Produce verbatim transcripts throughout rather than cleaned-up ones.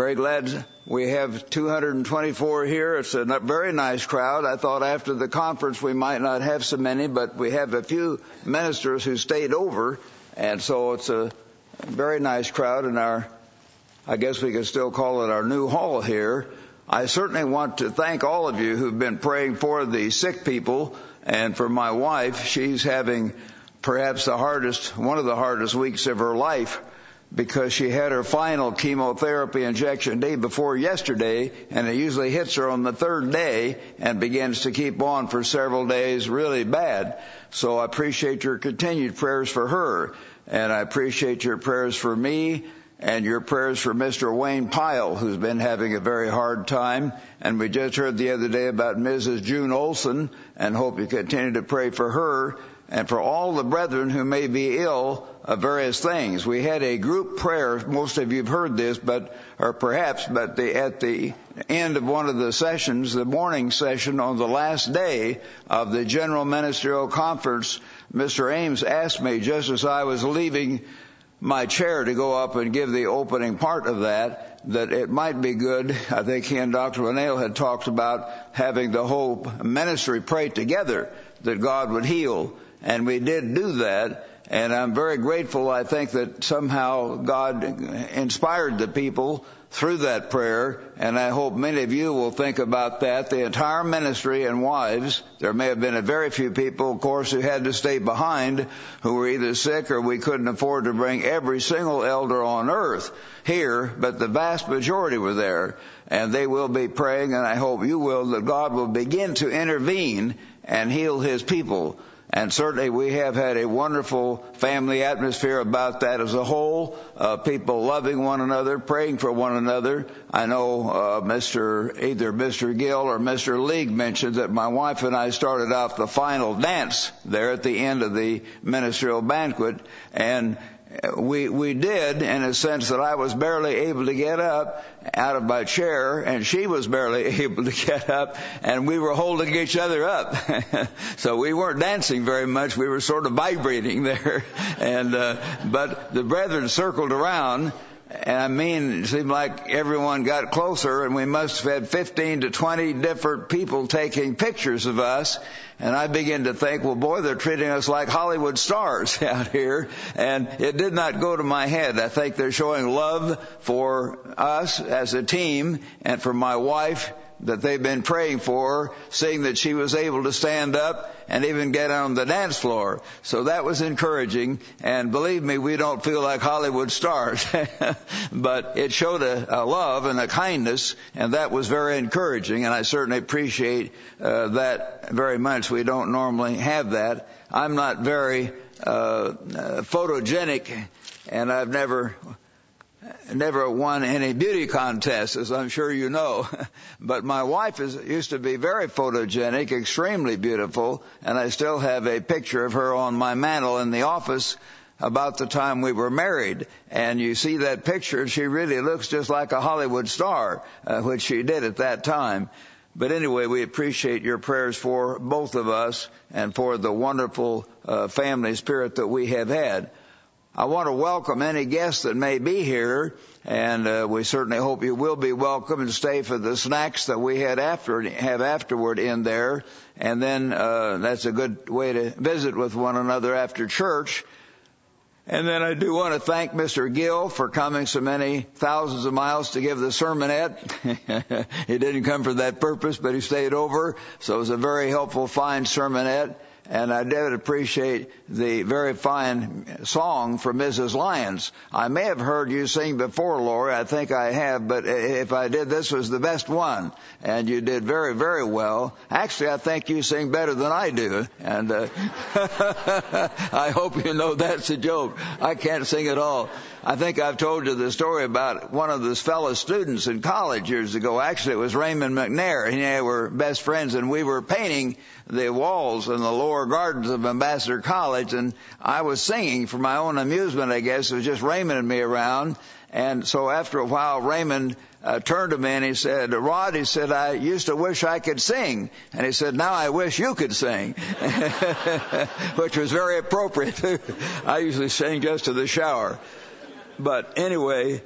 very glad we have two hundred twenty-four here. It's a very nice crowd. I thought after the conference we might not have so many, but we have a few ministers who stayed over, and so it's a very nice crowd in our, I guess we could still call it our new hall here. I certainly want to thank all of you who've been praying for the sick people and for my wife. She's having perhaps the hardest, one of the hardest weeks of her life, because she had her final chemotherapy injection day before yesterday, and it usually hits her on the third day and begins to keep on for several days really bad. So I appreciate your continued prayers for her, and I appreciate your prayers for me and your prayers for Mister Wayne Pyle, who's been having a very hard time. And we just heard the other day about Missus June Olson, and hope you continue to pray for her and for all the brethren who may be ill of various things. We had a group prayer, most of you have heard this, but, or perhaps, but the, at the end of one of the sessions, the morning session on the last day of the General Ministerial Conference, Mister Ames asked me just as I was leaving my chair to go up and give the opening part of that, that it might be good. I think he and Doctor Winnail had talked about having the whole ministry pray together that God would heal. And we did do that, and I'm very grateful. I think that somehow God inspired the people through that prayer, and I hope many of you will think about that, the entire ministry and wives. There may have been a very few people, of course, who had to stay behind, who were either sick or we couldn't afford to bring every single elder on earth here, but the vast majority were there, and they will be praying, and I hope you will, that God will begin to intervene and heal his people. And certainly we have had a wonderful family atmosphere about that as a whole, uh, people loving one another, praying for one another. I know uh, Mister either Mister Gill or Mister League mentioned that my wife and I started off the final dance there at the end of the ministerial banquet, and We, we did in a sense that I was barely able to get up out of my chair, and she was barely able to get up, and we were holding each other up. So we weren't dancing very much. We were sort of vibrating there. And, uh, but the brethren circled around, and I mean, it seemed like everyone got closer, and we must have had fifteen to twenty different people taking pictures of us. And I began to think, well, boy, they're treating us like Hollywood stars out here. And it did not go to my head. I think they're showing love for us as a team and for my wife that they've been praying for, seeing that she was able to stand up and even get on the dance floor. So that was encouraging. And believe me, we don't feel like Hollywood stars. But it showed a, a love and a kindness, and that was very encouraging. And I certainly appreciate uh, that very much. We don't normally have that. I'm not very uh, uh, photogenic, and I've never... never won any beauty contests, as I'm sure you know. But my wife is, used to be very photogenic, extremely beautiful, and I still have a picture of her on my mantle in the office about the time we were married. And you see that picture, she really looks just like a Hollywood star, uh, which she did at that time. But anyway, we appreciate your prayers for both of us and for the wonderful uh, family spirit that we have had. I want to welcome any guests that may be here, and uh, we certainly hope you will be welcome and stay for the snacks that we had after have afterward in there, and then uh, that's a good way to visit with one another after church. And then I do want to thank Mister Gill for coming so many thousands of miles to give the sermonette. He didn't come for that purpose, but he stayed over, so it was a very helpful, fine sermonette. And I did appreciate the very fine song from Missus Lyons. I may have heard you sing before, Lori. I think I have, but if I did, this was the best one. And you did very, very well. Actually, I think you sing better than I do. And uh, I hope you know that's a joke. I can't sing at all. I think I've told you the story about one of those fellow students in college years ago. Actually, it was Raymond McNair. He and I were best friends, and we were painting the walls in the lower gardens of Ambassador College, and I was singing for my own amusement, I guess. It was just Raymond and me around. And so after a while, Raymond uh, turned to me and he said, Rod, he said, I used to wish I could sing. And he said, now I wish you could sing, which was very appropriate. I usually sing just to the shower. But anyway,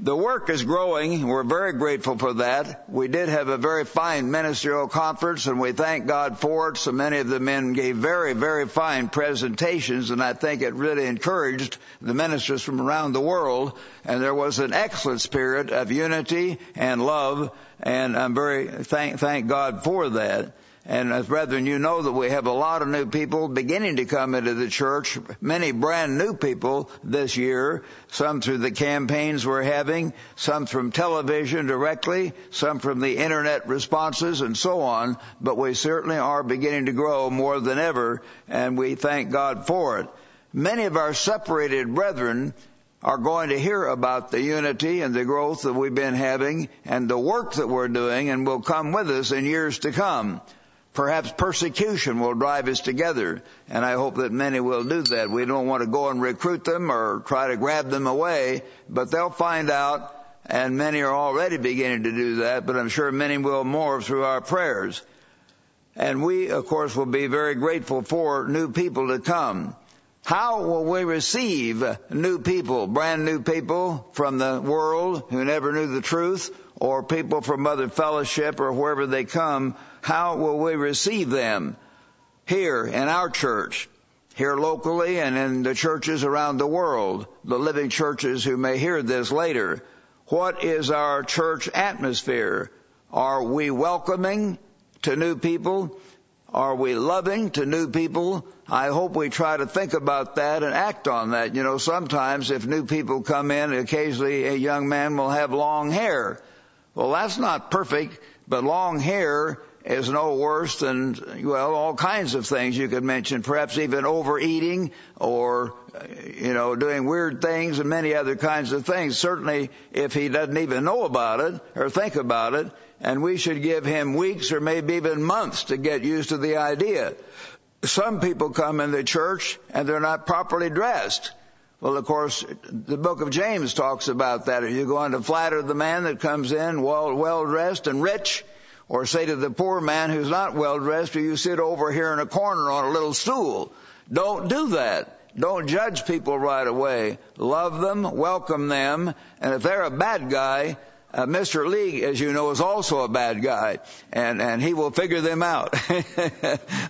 The work is growing. We're very grateful for that. We did have a very fine ministerial conference, and we thank God for it. So many of the men gave very, very fine presentations, and I think it really encouraged the ministers from around the world. And there was an excellent spirit of unity and love, and I'm very thank, thank God for that. And as brethren, you know that we have a lot of new people beginning to come into the church, many brand new people this year, some through the campaigns we're having, some from television directly, some from the internet responses and so on. But we certainly are beginning to grow more than ever, and we thank God for it. Many of our separated brethren are going to hear about the unity and the growth that we've been having and the work that we're doing and will come with us in years to come. Perhaps persecution will drive us together, and I hope that many will do that. We don't want to go and recruit them or try to grab them away, but they'll find out, and many are already beginning to do that, but I'm sure many will more through our prayers. And we, of course, will be very grateful for new people to come. How will we receive new people, brand new people from the world who never knew the truth, or people from other fellowship or wherever they come? How will we receive them here in our church, here locally and in the churches around the world, the living churches who may hear this later? What is our church atmosphere? Are we welcoming to new people? Are we loving to new people? I hope we try to think about that and act on that. You know, sometimes if new people come in, occasionally a young man will have long hair. Well, that's not perfect, but long hair is no worse than, well, all kinds of things you could mention, perhaps even overeating or, you know, doing weird things and many other kinds of things, certainly if he doesn't even know about it or think about it. And we should give him weeks or maybe even months to get used to the idea. Some people come in the church and they're not properly dressed. Well, of course, the book of James talks about that. Are you going to flatter the man that comes in well, well-dressed and rich? Or say to the poor man who's not well-dressed, do you sit over here in a corner on a little stool? Don't do that. Don't judge people right away. Love them, welcome them, and if they're a bad guy, Uh, Mister League, as you know, is also a bad guy, and, and he will figure them out.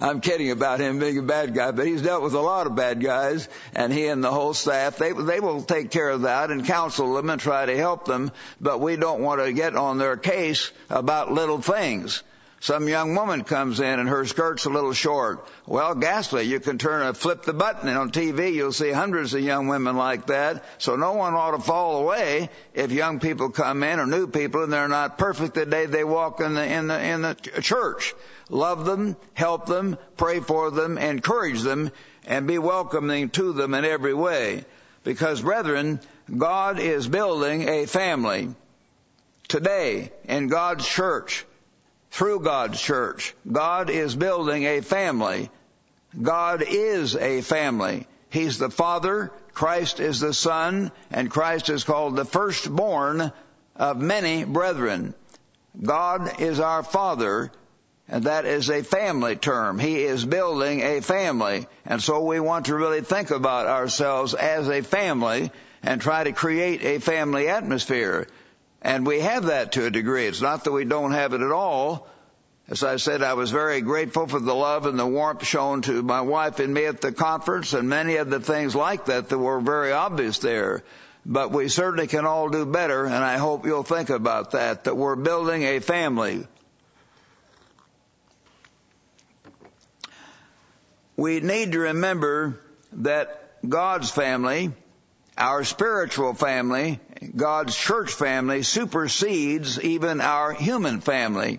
I'm kidding about him being a bad guy, but he's dealt with a lot of bad guys, and he and the whole staff, they, they will take care of that and counsel them and try to help them, but we don't want to get on their case about little things. Some young woman comes in and her skirt's a little short. Well, ghastly, you can turn and flip the button, and on T V you'll see hundreds of young women like that. So no one ought to fall away if young people come in or new people and they're not perfect the day they walk in the, in the, in the church. Love them, help them, pray for them, encourage them, and be welcoming to them in every way. Because, brethren, God is building a family today in God's church. Through God's church, God is building a family. God is a family. He's the Father, Christ is the Son, and Christ is called the firstborn of many brethren. God is our Father, and that is a family term. He is building a family, and so we want to really think about ourselves as a family and try to create a family atmosphere. And we have that to a degree. It's not that we don't have it at all. As I said, I was very grateful for the love and the warmth shown to my wife and me at the conference and many of the things like that that were very obvious there. But we certainly can all do better, and I hope you'll think about that, that we're building a family. We need to remember that God's family, our spiritual family, God's church family, supersedes even our human family.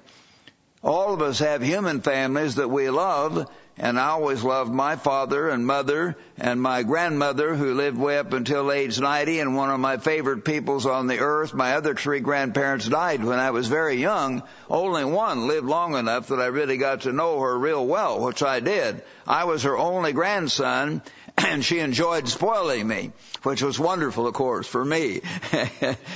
All of us have human families that we love, and I always loved my father and mother and my grandmother, who lived way up until age ninety, and one of my favorite peoples on the earth. My other three grandparents died when I was very young. Only one lived long enough that I really got to know her real well, which I did. I was her only grandson, and she enjoyed spoiling me, which was wonderful, of course, for me.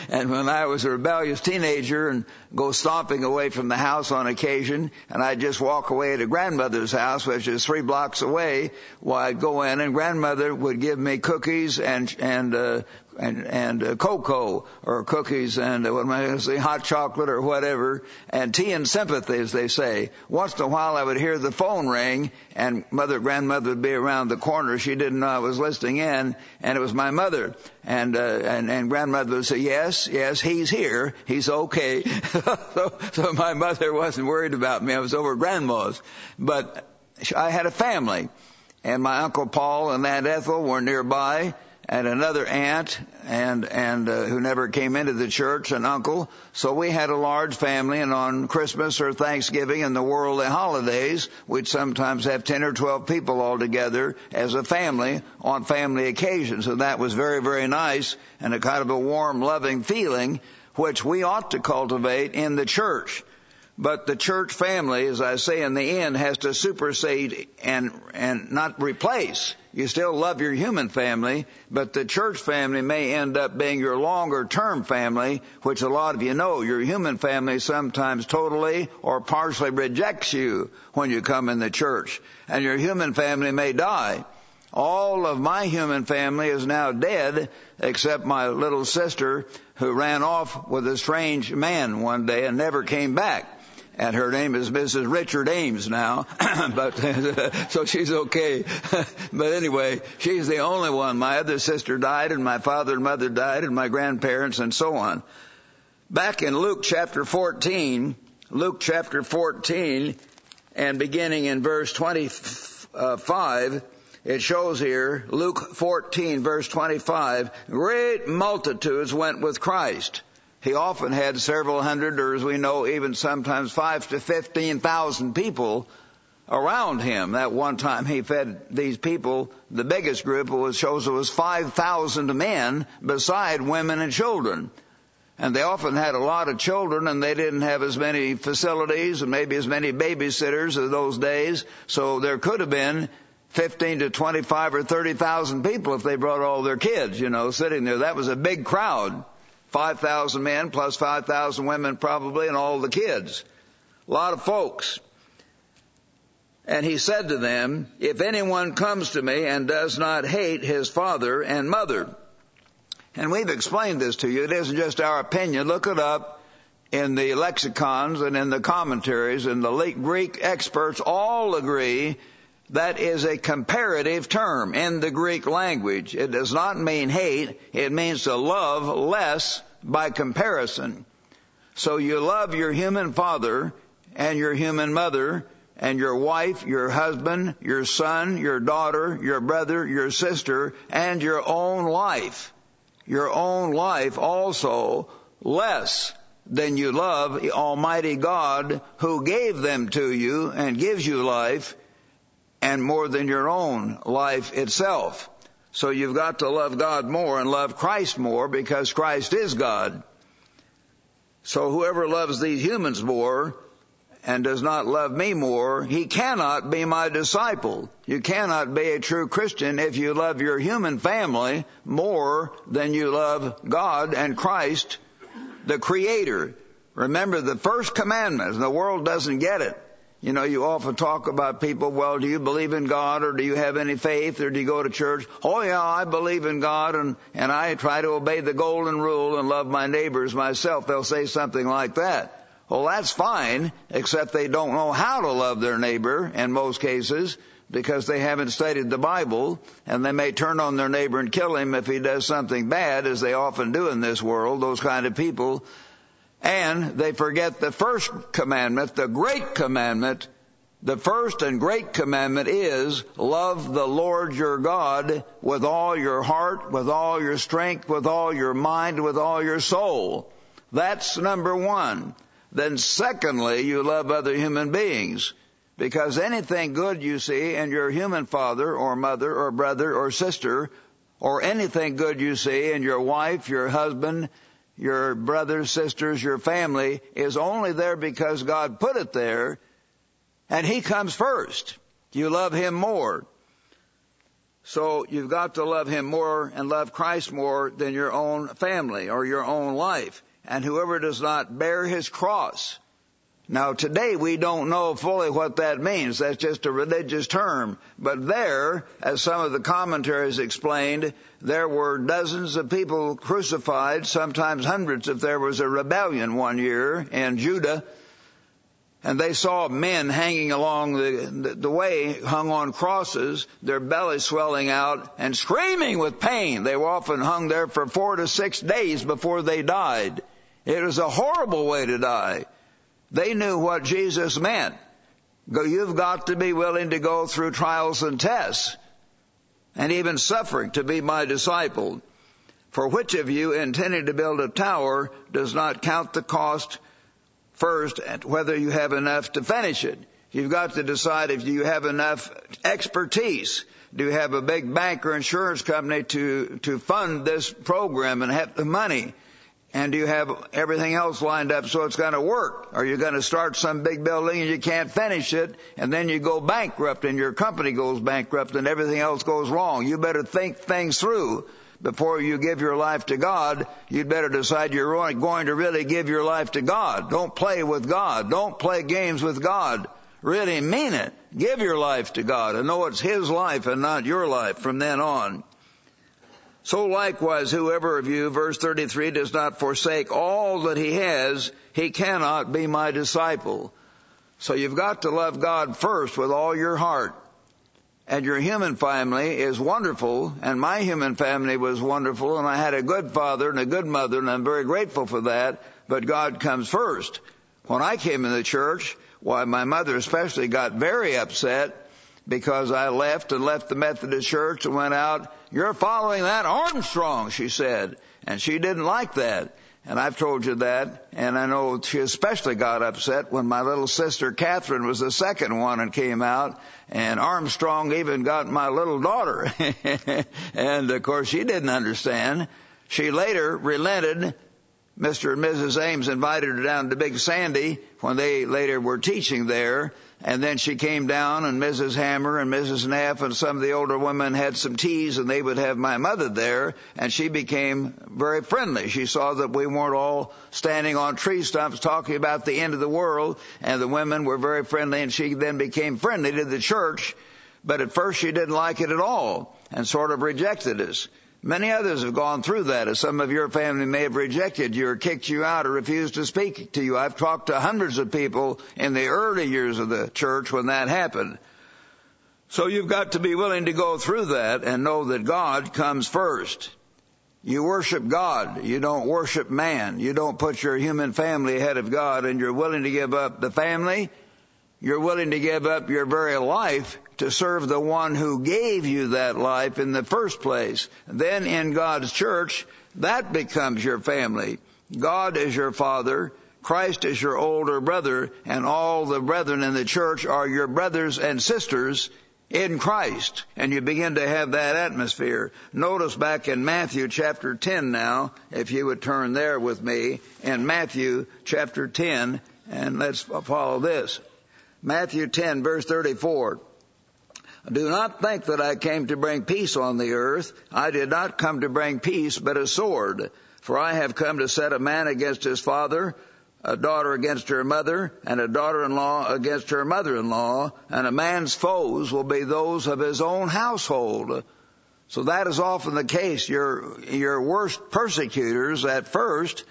And when I was a rebellious teenager and go stomping away from the house on occasion, and I'd just walk away to grandmother's house, which is three blocks away, well, I'd go in, and grandmother would give me cookies and and uh, and and uh, cocoa or cookies and uh, what am I going to say, hot chocolate or whatever, and tea and sympathy, as they say. Once in a while I would hear the phone ring, and mother, grandmother would be around the corner. She didn't know I was listening in, and it was my mother. And uh, and, and grandmother would say, yes, yes, he's here. He's okay. so, so my mother wasn't worried about me. I was over grandma's. But I had a family, and my Uncle Paul and Aunt Ethel were nearby, and another aunt and and uh, who never came into the church, an uncle. So we had a large family, and on Christmas or Thanksgiving and the worldly holidays, we'd sometimes have ten or twelve people all together as a family on family occasions. So that was very, very nice, and a kind of a warm, loving feeling, which we ought to cultivate in the church. But the church family, as I say, in the end, has to supersede and and not replace. You still love your human family, but the church family may end up being your longer-term family, which a lot of you know. Your human family sometimes totally or partially rejects you when you come in the church, and your human family may die. All of my human family is now dead, except my little sister, who ran off with a strange man one day and never came back. And her name is Missus Richard Ames now, but so she's okay. But anyway, she's the only one. My other sister died, and my father and mother died, and my grandparents, and so on. Back in Luke chapter fourteen, Luke chapter fourteen, and beginning in verse twenty-five, it shows here, Luke fourteen, verse twenty-five, great multitudes went with Christ. He often had several hundred, or as we know, even sometimes five to fifteen thousand people around him. That one time he fed these people, the biggest group was shows it was five thousand men beside women and children. And they often had a lot of children, and they didn't have as many facilities and maybe as many babysitters in those days. So there could have been fifteen to twenty-five or thirty thousand people if they brought all their kids, you know, sitting there. That was a big crowd. five thousand men plus five thousand women probably, and all the kids. A lot of folks. And he said to them, if anyone comes to me and does not hate his father and mother. And we've explained this to you. It isn't just our opinion. Look it up in the lexicons and in the commentaries, and the Greek experts all agree that is a comparative term in the Greek language. It does not mean hate. It means to love less by comparison. So you love your human father and your human mother and your wife, your husband, your son, your daughter, your brother, your sister, and your own life. Your own life also less than you love Almighty God, who gave them to you and gives you life, and more than your own life itself. So you've got to love God more and love Christ more, because Christ is God. So whoever loves these humans more and does not love me more, he cannot be my disciple. You cannot be a true Christian if you love your human family more than you love God and Christ, the Creator. Remember the first commandment, and the world doesn't get it. You know, you often talk about people, well, do you believe in God, or do you have any faith, or do you go to church? Oh, yeah, I believe in God, and, and I try to obey the golden rule and love my neighbors myself. They'll say something like that. Well, that's fine, except they don't know how to love their neighbor in most cases, because they haven't studied the Bible, and they may turn on their neighbor and kill him if he does something bad, as they often do in this world, those kind of people. And they forget the first commandment, the great commandment. The first and great commandment is, love the Lord your God with all your heart, with all your strength, with all your mind, with all your soul. That's number one. Then secondly, you love other human beings. Because anything good you see in your human father or mother or brother or sister, or anything good you see in your wife, your husband, your brothers, sisters, your family, is only there because God put it there, and He comes first. You love Him more. So you've got to love Him more and love Christ more than your own family or your own life. And whoever does not bear his cross Now, today we don't know fully what that means. That's just a religious term. But there, as some of the commentaries explained, there were dozens of people crucified, sometimes hundreds if there was a rebellion one year in Judah. And they saw men hanging along the, the, the way, hung on crosses, their bellies swelling out and screaming with pain. They were often hung there for four to six days before they died. It was a horrible way to die. They knew what Jesus meant. You've got to be willing to go through trials and tests and even suffering to be my disciple. For which of you intending to build a tower does not count the cost first, whether you have enough to finish it. You've got to decide if you have enough expertise. Do you have a big bank or insurance company to, to fund this program and have the money? And do you have everything else lined up so it's going to work? Are you going to start some big building and you can't finish it, and then you go bankrupt and your company goes bankrupt and everything else goes wrong? You better think things through. Before you give your life to God, you'd better decide you're going to really give your life to God. Don't play with God. Don't play games with God. Really mean it. Give your life to God and know it's His life and not your life from then on. So likewise, whoever of you, verse thirty-three, does not forsake all that he has, he cannot be my disciple. So you've got to love God first with all your heart. And your human family is wonderful, and my human family was wonderful, and I had a good father and a good mother, and I'm very grateful for that, but God comes first. When I came in the church, why, my mother especially got very upset because I left and left the Methodist church and went out. You're following that Armstrong, she said, and she didn't like that. And I've told you that, and I know she especially got upset when my little sister Catherine was the second one and came out, and Armstrong even got my little daughter. And, of course, she didn't understand. She later relented. Mister and Missus Ames invited her down to Big Sandy when they later were teaching there, and then she came down, and Missus Hammer and Missus Knapp and some of the older women had some teas, and they would have my mother there, and she became very friendly. She saw that we weren't all standing on tree stumps talking about the end of the world, and the women were very friendly, and she then became friendly to the church, but at first she didn't like it at all and sort of rejected us. Many others have gone through that, as some of your family may have rejected you or kicked you out or refused to speak to you. I've talked to hundreds of people in the early years of the church when that happened. So you've got to be willing to go through that and know that God comes first. You worship God. You don't worship man. You don't put your human family ahead of God, and you're willing to give up the family. You're willing to give up your very life to serve the one who gave you that life in the first place. Then in God's church, that becomes your family. God is your father. Christ is your older brother. And all the brethren in the church are your brothers and sisters in Christ. And you begin to have that atmosphere. Notice back in Matthew chapter ten now, if you would turn there with me, in Matthew chapter ten, and let's follow this. Matthew ten, verse thirty-four. Do not think that I came to bring peace on the earth. I did not come to bring peace, but a sword. For I have come to set a man against his father, a daughter against her mother, and a daughter-in-law against her mother-in-law. And a man's foes will be those of his own household. So that is often the case. Your, your worst persecutors at first,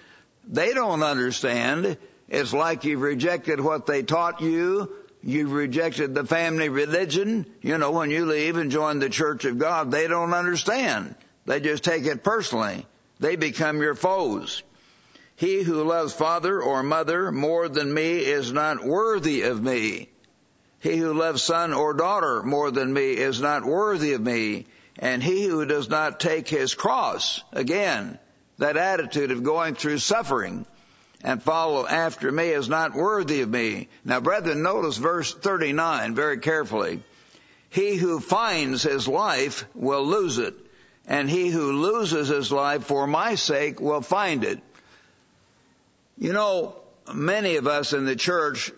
they don't understand. It's like you've rejected what they taught you. You've rejected the family religion. You know, when you leave and join the Church of God, they don't understand. They just take it personally. They become your foes. He who loves father or mother more than me is not worthy of me. He who loves son or daughter more than me is not worthy of me. And he who does not take his cross, again, that attitude of going through suffering, and follow after me is not worthy of me. Now, brethren, notice verse thirty-nine very carefully. He who finds his life will lose it, and he who loses his life for my sake will find it. You know, many of us in the church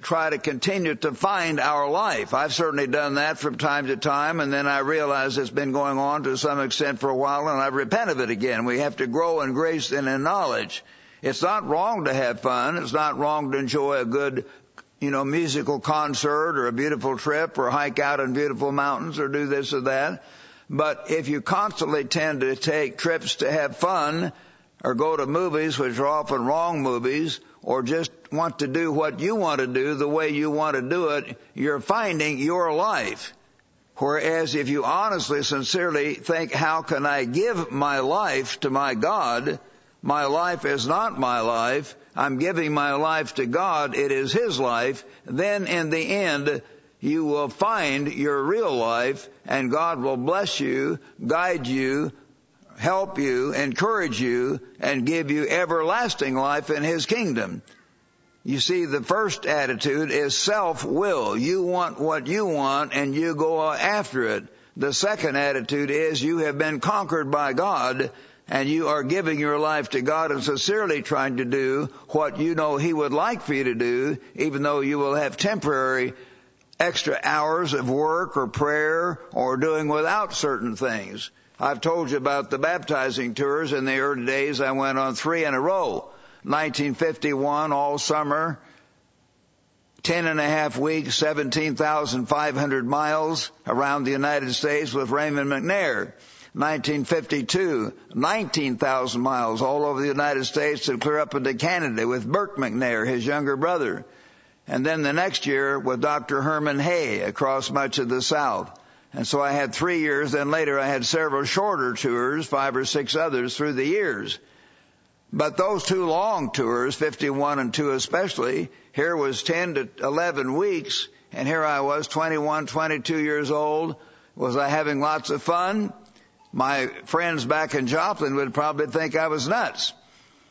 try to continue to find our life. I've certainly done that from time to time, and then I realize it's been going on to some extent for a while, and I repent of it again. We have to grow in grace and in knowledge. It's not wrong to have fun. It's not wrong to enjoy a good, you know, musical concert or a beautiful trip or hike out in beautiful mountains or do this or that. But if you constantly tend to take trips to have fun or go to movies, which are often wrong movies, or just want to do what you want to do the way you want to do it, you're finding your life. Whereas if you honestly, sincerely think, how can I give my life to my God? My life is not my life. I'm giving my life to God. It is His life. Then in the end, you will find your real life, and God will bless you, guide you, help you, encourage you, and give you everlasting life in His kingdom. You see, the first attitude is self-will. You want what you want, and you go after it. The second attitude is you have been conquered by God, and you are giving your life to God and sincerely trying to do what you know He would like for you to do, even though you will have temporary extra hours of work or prayer or doing without certain things. I've told you about the baptizing tours. In the early days, I went on three in a row. nineteen fifty-one, all summer, ten and a half weeks, seventeen thousand five hundred miles around the United States with Raymond McNair. nineteen fifty-two, nineteen thousand miles all over the United States and clear up into Canada with Burke McNair, his younger brother. And then the next year with Doctor Herman Hay across much of the South. And so I had three years. Then later I had several shorter tours, five or six others through the years. But those two long tours, fifty-one and two especially, here was ten to eleven weeks. And here I was, twenty-one, twenty-two years old. Was I having lots of fun? My friends back in Joplin would probably think I was nuts.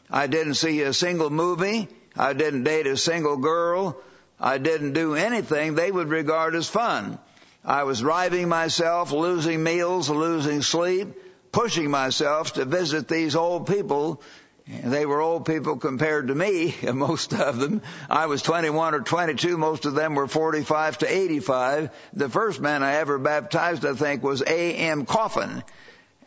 I didn't see a single movie. I didn't date a single girl. I didn't do anything they would regard as fun. I was driving myself, losing meals, losing sleep, pushing myself to visit these old people. They were old people compared to me, most of them. I was twenty-one or twenty-two. Most of them were forty-five to eighty-five. The first man I ever baptized, I think, was A M Coffin.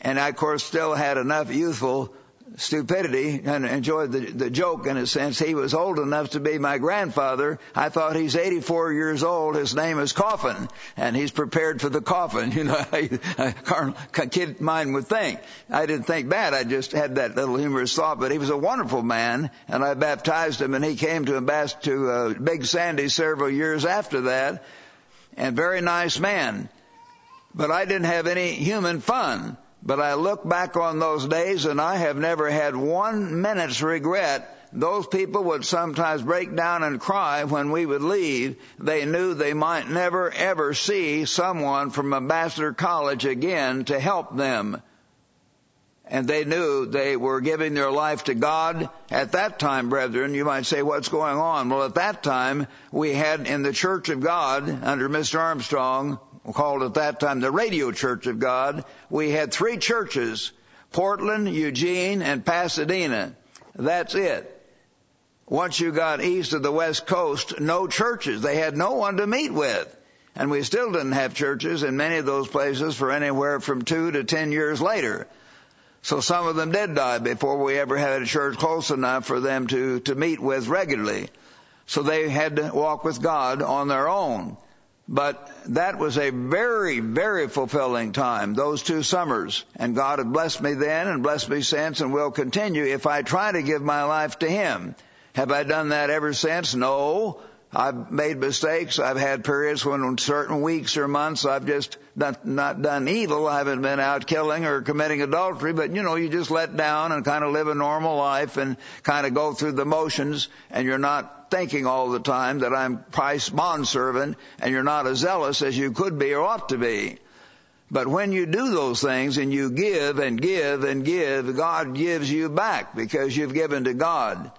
And I, of course, still had enough youthful stupidity and enjoyed the, the joke in a sense. He was old enough to be my grandfather. I thought he's eighty-four years old. His name is Coffin, and he's prepared for the coffin. You know, a carnal kid mind would think. I didn't think bad. I just had that little humorous thought. But he was a wonderful man, and I baptized him, and he came to Ambassador to uh, Big Sandy several years after that, and very nice man. But I didn't have any human fun. But I look back on those days, and I have never had one minute's regret. Those people would sometimes break down and cry when we would leave. They knew they might never, ever see someone from Ambassador College again to help them. And they knew they were giving their life to God. At that time, brethren, you might say, what's going on? Well, at that time, we had in the Church of God, under Mister Armstrong, called at that time the Radio Church of God, we had three churches, Portland, Eugene, and Pasadena. That's it. Once you got east of the West Coast, no churches. They had no one to meet with. And we still didn't have churches in many of those places for anywhere from two to ten years later. So some of them did die before we ever had a church close enough for them to, to meet with regularly. So they had to walk with God on their own. But that was a very, very fulfilling time, those two summers. And God had blessed me then and blessed me since and will continue if I try to give my life to Him. Have I done that ever since? No. I've made mistakes. I've had periods when on certain weeks or months I've just not, not done evil. I haven't been out killing or committing adultery. But, you know, you just let down and kind of live a normal life and kind of go through the motions, and you're not thinking all the time that I'm Christ's bondservant, and you're not as zealous as you could be or ought to be. But when you do those things and you give and give and give, God gives you back because you've given to God.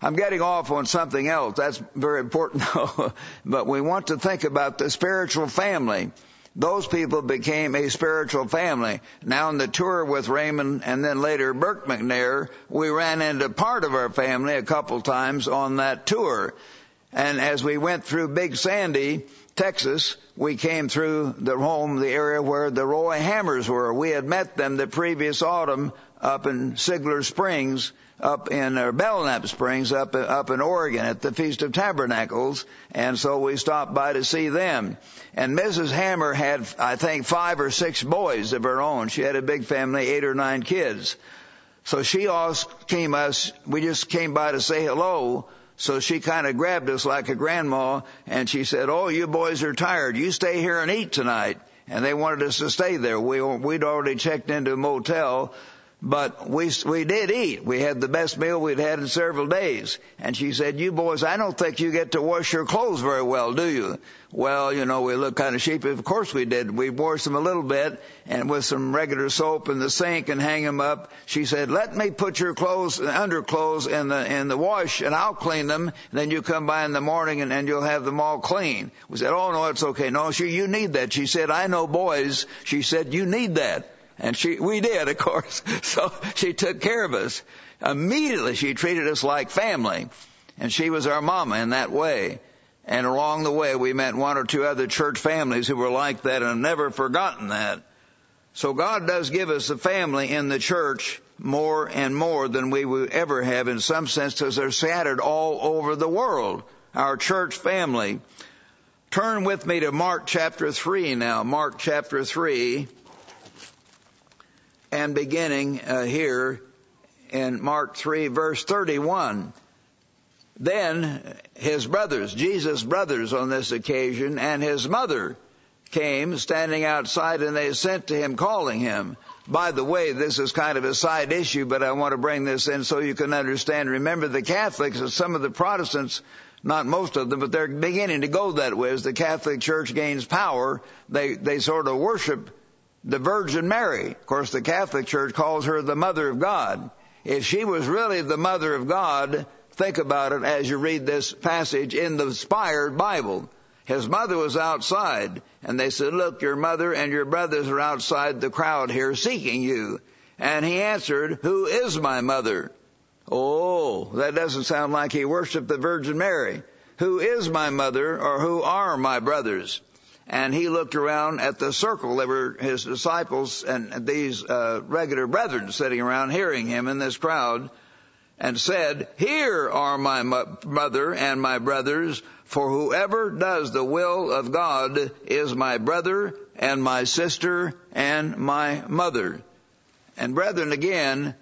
I'm getting off on something else. That's very important, though. But we want to think about the spiritual family. Those people became a spiritual family. Now in the tour with Raymond and then later Burke McNair, we ran into part of our family a couple times on that tour. And as we went through Big Sandy, Texas, we came through the home, the area where the Roy Hammers were. We had met them the previous autumn up in Sigler Springs, up in uh, Belknap Springs, up up in Oregon at the Feast of Tabernacles, and so we stopped by to see them. And Missus Hammer had, I think, five or six boys of her own. She had a big family, eight or nine kids. So she asked, came us, we just came by to say hello. So she kind of grabbed us like a grandma, and she said, "Oh, you boys are tired. You stay here and eat tonight." And they wanted us to stay there. We, we'd already checked into a motel, but we we did eat. We had the best meal we'd had in several days. And she said, "You boys, I don't think you get to wash your clothes very well, do you?" Well, you know, we looked kind of sheepish. Of course we did. We washed them a little bit, and with some regular soap in the sink and hang them up. She said, "Let me put your clothes, underclothes in the, in the wash, and I'll clean them. Then you come by in the morning and, and you'll have them all clean." We said, "Oh, no, it's okay." "No, she, you need that." She said, "I know boys." She said, "You need that." And she, we did, of course. So she took care of us. Immediately she treated us like family. And she was our mama in that way. And along the way, we met one or two other church families who were like that, and I've never forgotten that. So God does give us the family in the church more and more than we would ever have in some sense, because they're scattered all over the world, our church family. Turn with me to Mark chapter three now, Mark chapter three, and beginning uh, here in Mark three, verse thirty-one. Then his brothers, Jesus' brothers on this occasion, and his mother came standing outside, and they sent to him, calling him. By the way, this is kind of a side issue, but I want to bring this in so you can understand. Remember, the Catholics and some of the Protestants, not most of them, but they're beginning to go that way. As the Catholic Church gains power, they, they sort of worship the Virgin Mary. Of course, the Catholic Church calls her the Mother of God. If she was really the Mother of God, think about it as you read this passage in the inspired Bible. His mother was outside, and they said, "Look, your mother and your brothers are outside the crowd here seeking you." And he answered, "Who is my mother?" Oh, that doesn't sound like he worshiped the Virgin Mary. "Who is my mother, or who are my brothers?" And he looked around at the circle. They were his disciples and these uh, regular brethren sitting around hearing him in this crowd, and said, "Here are my mother and my brothers, for whoever does the will of God is my brother and my sister and my mother." And brethren, again,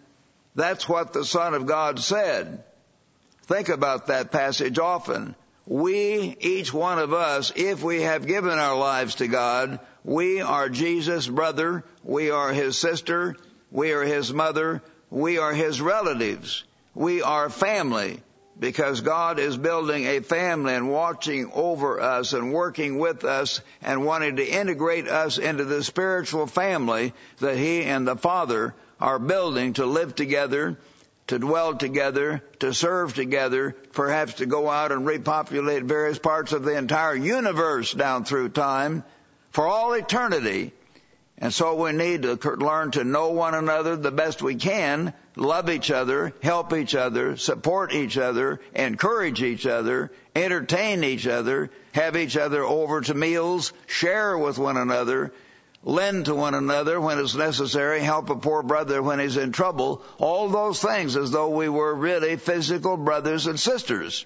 that's what the Son of God said. Think about that passage often. We, each one of us, if we have given our lives to God, we are Jesus' brother, we are his sister, we are his mother, we are his relatives. We are family, because God is building a family and watching over us and working with us and wanting to integrate us into the spiritual family that he and the Father are building to live together, to dwell together, to serve together, perhaps to go out and repopulate various parts of the entire universe down through time for all eternity. And so we need to learn to know one another the best we can, love each other, help each other, support each other, encourage each other, entertain each other, have each other over to meals, share with one another, lend to one another when it's necessary, help a poor brother when he's in trouble, all those things as though we were really physical brothers and sisters.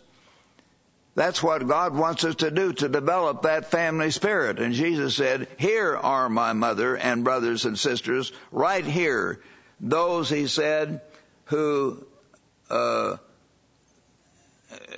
That's what God wants us to do, to develop that family spirit. And Jesus said, "Here are my mother and brothers and sisters," right here. Those, he said, who uh,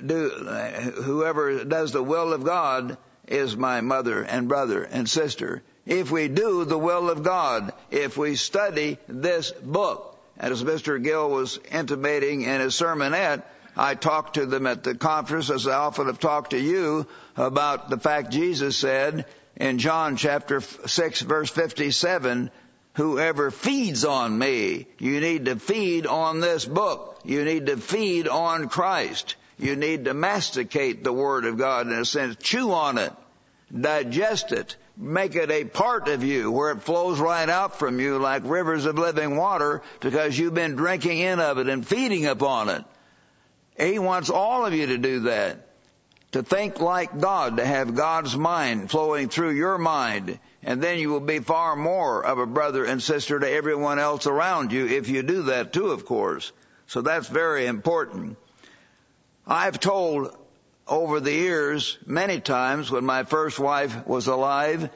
do, whoever does the will of God is my mother and brother and sister. If we do the will of God, if we study this book, as Mister Gill was intimating in his sermonette, I talked to them at the conference, as I often have talked to you, about the fact Jesus said in John chapter six, verse fifty-seven, "Whoever feeds on me," you need to feed on this book. You need to feed on Christ. You need to masticate the Word of God in a sense. Chew on it. Digest it. Make it a part of you where it flows right out from you like rivers of living water, because you've been drinking in of it and feeding upon it. He wants all of you to do that, to think like God, to have God's mind flowing through your mind. And then you will be far more of a brother and sister to everyone else around you if you do that too, of course. So that's very important. I've told over the years many times when my first wife was alive,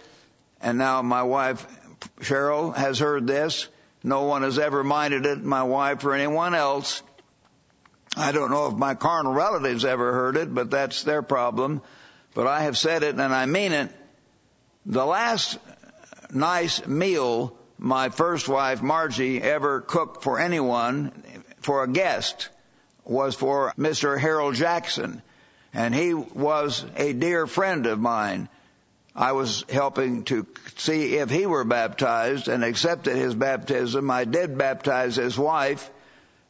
and now my wife, Cheryl, has heard this. No one has ever minded it, my wife or anyone else. I don't know if my carnal relatives ever heard it, but that's their problem. But I have said it and I mean it. The last nice meal my first wife, Margie, ever cooked for anyone, for a guest, was for Mister Harold Jackson. And he was a dear friend of mine. I was helping to see if he were baptized and accepted his baptism. I did baptize his wife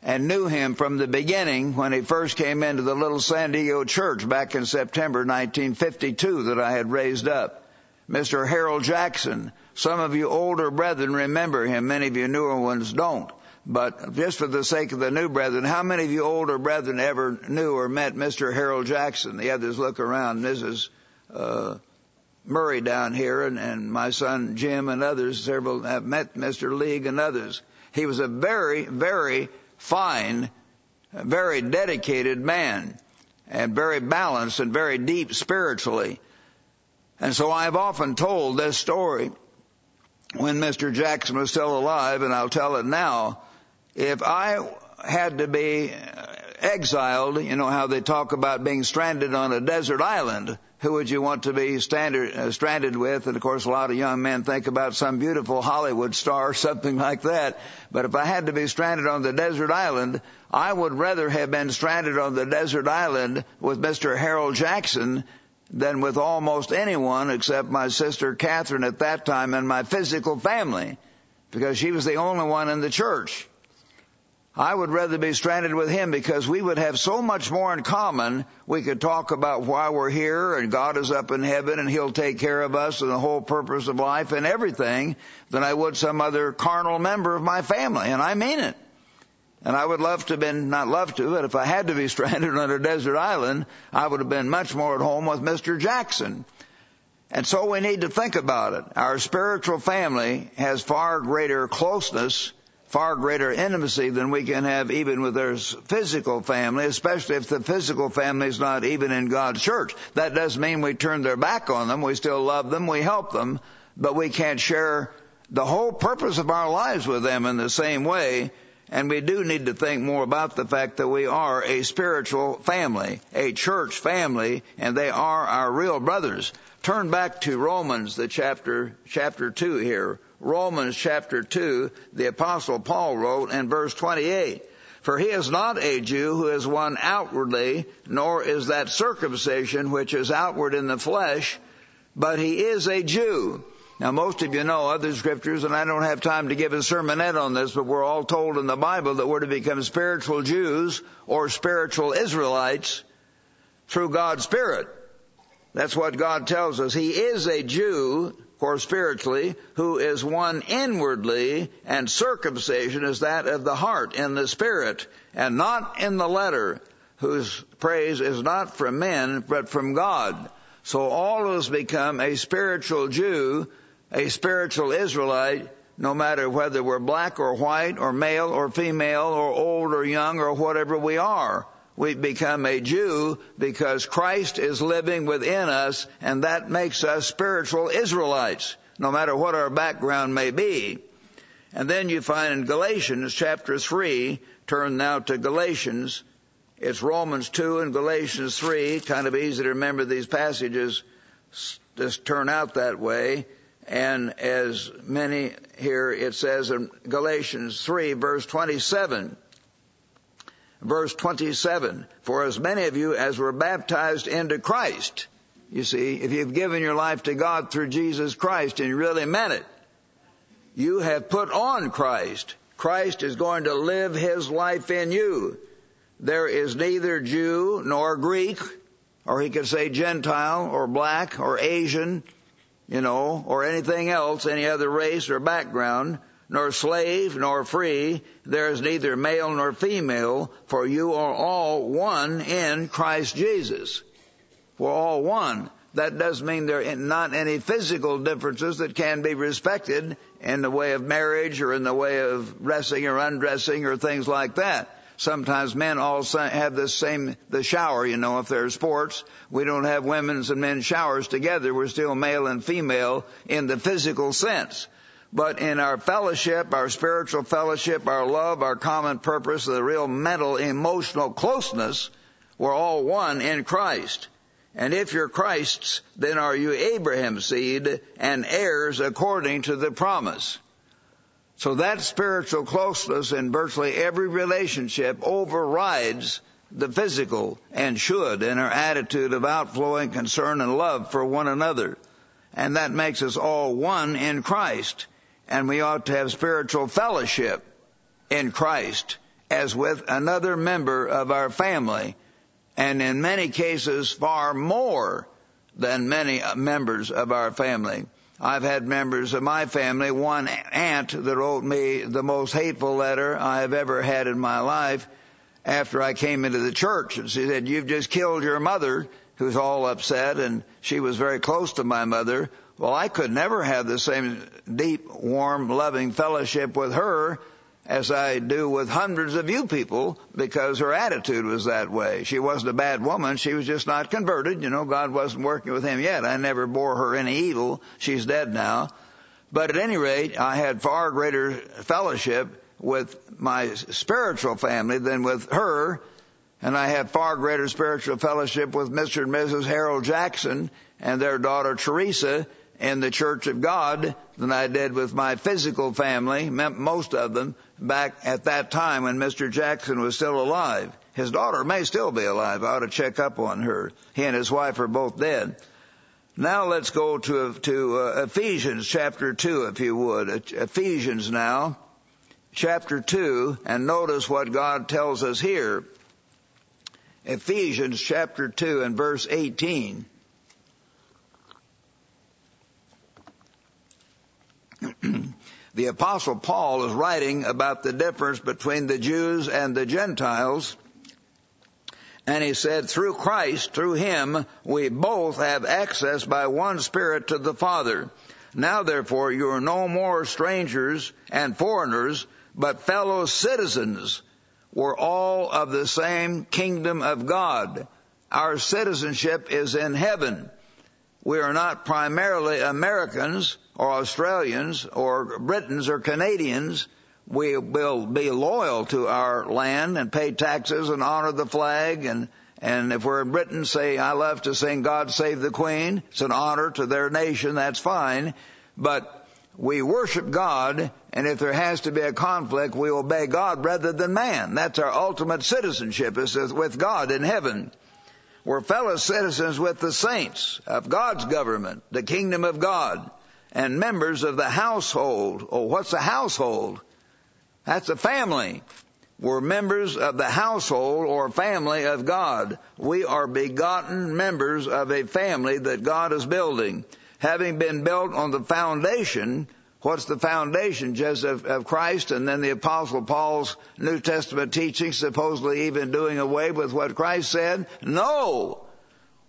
and knew him from the beginning when he first came into the little San Diego church back in September nineteen fifty-two that I had raised up. Mister Harold Jackson. Some of you older brethren remember him. Many of you newer ones don't. But just for the sake of the new brethren, how many of you older brethren ever knew or met Mister Harold Jackson? The others look around. Missus Uh, Murray down here and, and my son Jim and others, several have met Mister League and others. He was a very, very fine, very dedicated man and very balanced and very deep spiritually. And so I've often told this story when Mister Jackson was still alive, and I'll tell it now. If I had to be exiled, you know how they talk about being stranded on a desert island, who would you want to be standard, uh, stranded with? And, of course, a lot of young men think about some beautiful Hollywood star or something like that. But if I had to be stranded on the desert island, I would rather have been stranded on the desert island with Mister Harold Jackson than with almost anyone except my sister Catherine at that time and my physical family, because she was the only one in the church. I would rather be stranded with him because we would have so much more in common. We could talk about why we're here and God is up in heaven and he'll take care of us and the whole purpose of life and everything than I would some other carnal member of my family. And I mean it. And I would love to have been, not love to, but if I had to be stranded on a desert island, I would have been much more at home with Mister Jackson. And so we need to think about it. Our spiritual family has far greater closeness, far greater intimacy than we can have even with their physical family, especially if the physical family is not even in God's church. That doesn't mean we turn their back on them. We still love them. We help them. But we can't share the whole purpose of our lives with them in the same way. And we do need to think more about the fact that we are a spiritual family, a church family, and they are our real brothers. Turn back to Romans, the chapter, chapter two here. Romans chapter two, the Apostle Paul wrote in verse twenty-eight, "For he is not a Jew who is one outwardly, nor is that circumcision which is outward in the flesh, but he is a Jew." Now, most of you know other scriptures, and I don't have time to give a sermonette on this, but we're all told in the Bible that we're to become spiritual Jews or spiritual Israelites through God's Spirit. That's what God tells us. He is a Jew, or spiritually, who is one inwardly, and circumcision is that of the heart in the Spirit, and not in the letter, whose praise is not from men, but from God. So all of us become a spiritual Jew, a spiritual Israelite, no matter whether we're black or white or male or female or old or young or whatever we are. We become a Jew because Christ is living within us, and that makes us spiritual Israelites, no matter what our background may be. And then you find in Galatians chapter three, turn now to Galatians. It's Romans two and Galatians three. Kind of easy to remember these passages. Just turn out that way. And as many here, it says in Galatians three, verse twenty-seven, verse twenty-seven, "For as many of you as were baptized into Christ," you see, if you've given your life to God through Jesus Christ and you really meant it, you have put on Christ. Christ is going to live his life in you. There is neither Jew nor Greek, or he could say Gentile or black or Asian, you know, or anything else, any other race or background, nor slave nor free. There is neither male nor female, for you are all one in Christ Jesus. We're all one. that does mean there are not any physical differences that can be respected in the way of marriage or in the way of dressing or undressing or things like that. Sometimes men all have the same, the shower, you know, if there's sports. We don't have women's and men's showers together. We're still male and female in the physical sense. But in our fellowship, our spiritual fellowship, our love, our common purpose, the real mental, emotional closeness, we're all one in Christ. And if you're Christ's, then are you Abraham's seed and heirs according to the promise. So that spiritual closeness in virtually every relationship overrides the physical and should in our attitude of outflowing concern and love for one another. And that makes us all one in Christ. And we ought to have spiritual fellowship in Christ as with another member of our family. And in many cases, far more than many members of our family. I've had members of my family, one aunt that wrote me the most hateful letter I have ever had in my life after I came into the church. And she said, "You've just killed your mother," who's all upset, and she was very close to my mother. Well, I could never have the same deep, warm, loving fellowship with her as I do with hundreds of you people because her attitude was that way. She wasn't a bad woman. She was just not converted. You know, God wasn't working with him yet. I never bore her any evil. She's dead now. But at any rate, I had far greater fellowship with my spiritual family than with her. And I had far greater spiritual fellowship with Mister and Missus Harold Jackson and their daughter Teresa in the Church of God than I did with my physical family, most of them, back at that time when Mister Jackson was still alive. His daughter may still be alive. I ought to check up on her. He and his wife are both dead. Now let's go to, to uh, Ephesians chapter two, if you would. Ephesians now, chapter two, and notice what God tells us here. Ephesians chapter two and verse eighteen. The Apostle Paul is writing about the difference between the Jews and the Gentiles, and he said, "Through Christ, through him, we both have access by one Spirit to the Father. Now, therefore, you are no more strangers and foreigners, but fellow citizens. We're all of the same kingdom of God. Our citizenship is in heaven. We are not primarily Americans or Australians or Britons or Canadians. We will be loyal to our land and pay taxes and honor the flag. And, and if we're in Britain, say, I love to sing God Save the Queen. It's an honor to their nation. That's fine. But we worship God. And if there has to be a conflict, we obey God rather than man. That's our ultimate citizenship, is with God in heaven. We're fellow citizens with the saints of God's government, the kingdom of God, and members of the household." Oh, what's a household? That's a family. We're members of the household or family of God. We are begotten members of a family that God is building, having been built on the foundation. What's the foundation? Just of, of Christ, and then the Apostle Paul's New Testament teaching, supposedly even doing away with what Christ said? No!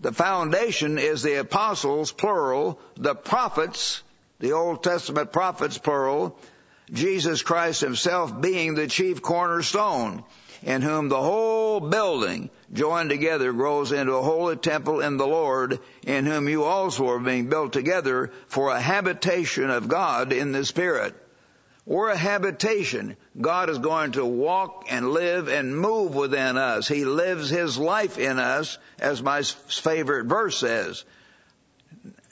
The foundation is the apostles, plural, the prophets, the Old Testament prophets, plural, Jesus Christ himself being the chief cornerstone, in whom the whole building joined together grows into a holy temple in the Lord, in whom you also are being built together for a habitation of God in the Spirit. We're a habitation. God is going to walk and live and move within us. He lives his life in us, as my favorite verse says.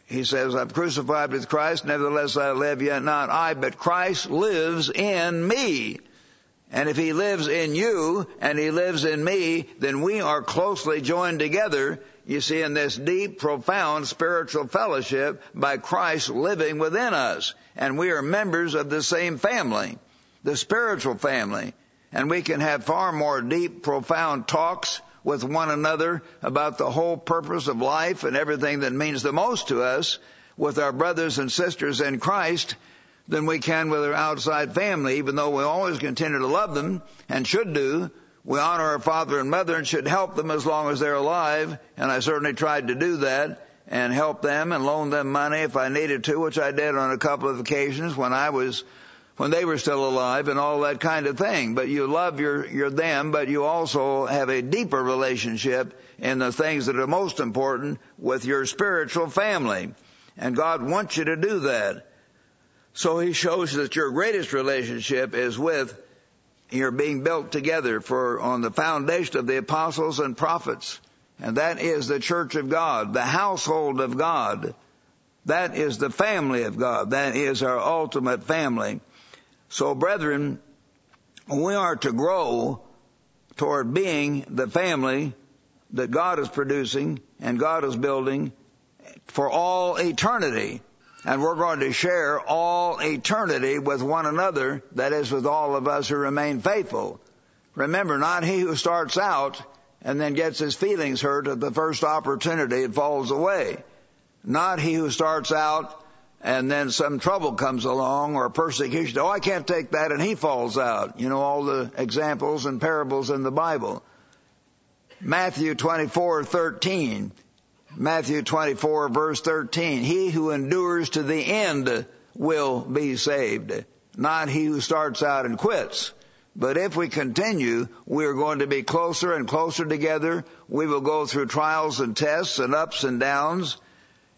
He says, "I'm crucified with Christ, nevertheless I live, yet not I, but Christ lives in me." And if he lives in you and he lives in me, then we are closely joined together, you see, in this deep, profound spiritual fellowship by Christ living within us. And we are members of the same family, the spiritual family. And we can have far more deep, profound talks with one another about the whole purpose of life and everything that means the most to us with our brothers and sisters in Christ than we can with our outside family, even though we always continue to love them and should do. We honor our father and mother and should help them as long as they're alive, and I certainly tried to do that. and helped them and loaned them money if I needed to, which I did on a couple of occasions when I was, when they were still alive and all that kind of thing. But you love your, your them, but you also have a deeper relationship in the things that are most important with your spiritual family. And God wants you to do that. So He shows that your greatest relationship is with you're being built together for on the foundation of the apostles and prophets. And that is the church of God, the household of God. That is the family of God. That is our ultimate family. So, brethren, we are to grow toward being the family that God is producing and God is building for all eternity. And we're going to share all eternity with one another, that is, with all of us who remain faithful. Remember, not he who starts out and then gets his feelings hurt at the first opportunity and falls away. Not he who starts out and then some trouble comes along or persecution. Oh, I can't take that, and he falls out. You know, all the examples and parables in the Bible. Matthew twenty-four, thirteen. Matthew twenty-four, verse thirteen. He who endures to the end will be saved. Not he who starts out and quits. But if we continue, we are going to be closer and closer together. We will go through trials and tests and ups and downs.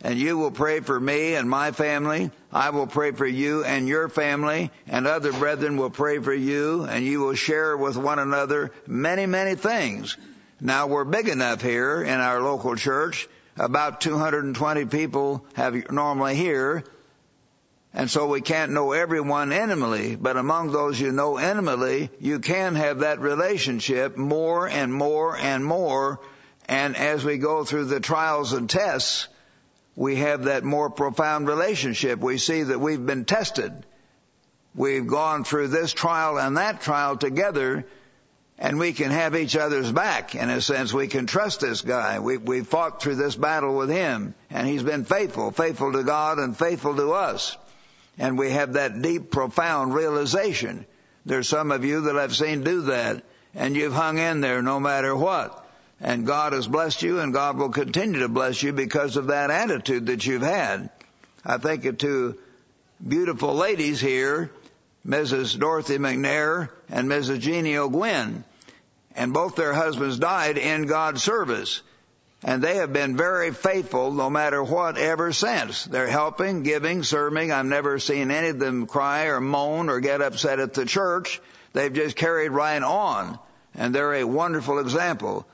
And you will pray for me and my family. I will pray for you and your family. And other brethren will pray for you. And you will share with one another many, many things. Now, we're big enough here in our local church. About two hundred twenty people have normally here. And so we can't know everyone intimately. But among those you know intimately, you can have that relationship more and more and more. And as we go through the trials and tests, we have that more profound relationship. We see that we've been tested. We've gone through this trial and that trial together, and we can have each other's back. In a sense, we can trust this guy. We, we fought through this battle with him, and he's been faithful, faithful to God and faithful to us. And we have that deep, profound realization. There's some of you that I've seen do that, and you've hung in there no matter what. And God has blessed you, and God will continue to bless you because of that attitude that you've had. I think of two beautiful ladies here, Missus Dorothy McNair and Missus Jeannie O'Gwyn, and both their husbands died in God's service. And they have been very faithful no matter what ever since. They're helping, giving, serving. I've never seen any of them cry or moan or get upset at the church. They've just carried right on, and they're a wonderful example.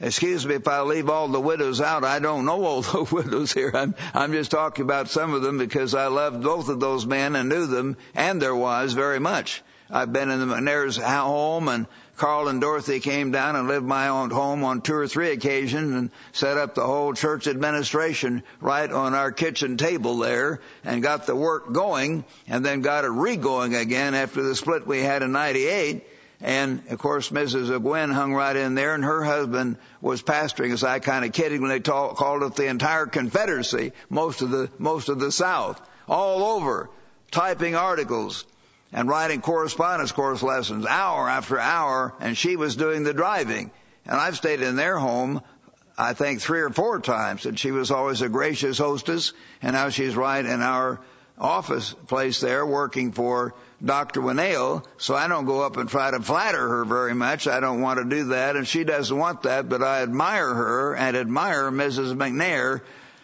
Excuse me if I leave all the widows out. I don't know all the widows here. I'm, I'm just talking about some of them because I loved both of those men and knew them and their wives very much. I've been in the McNair's home, and Carl and Dorothy came down and lived my own home on two or three occasions and set up the whole church administration right on our kitchen table there and got the work going and then got it re-going again after the split we had in ninety-eight. And, of course, Missus O'Gwyn hung right in there, and her husband was pastoring, as I kind of kiddingly ta- called it, the entire Confederacy, most of the most of the South, all over, typing articles and writing correspondence course lessons, hour after hour, and she was doing the driving. And I've stayed in their home, I think, three or four times, and she was always a gracious hostess, and now she's right in our office place there working for Doctor Winnail, so I don't go up and try to flatter her very much. I don't want to do that, and she doesn't want that, but I admire her and admire Missus McNair,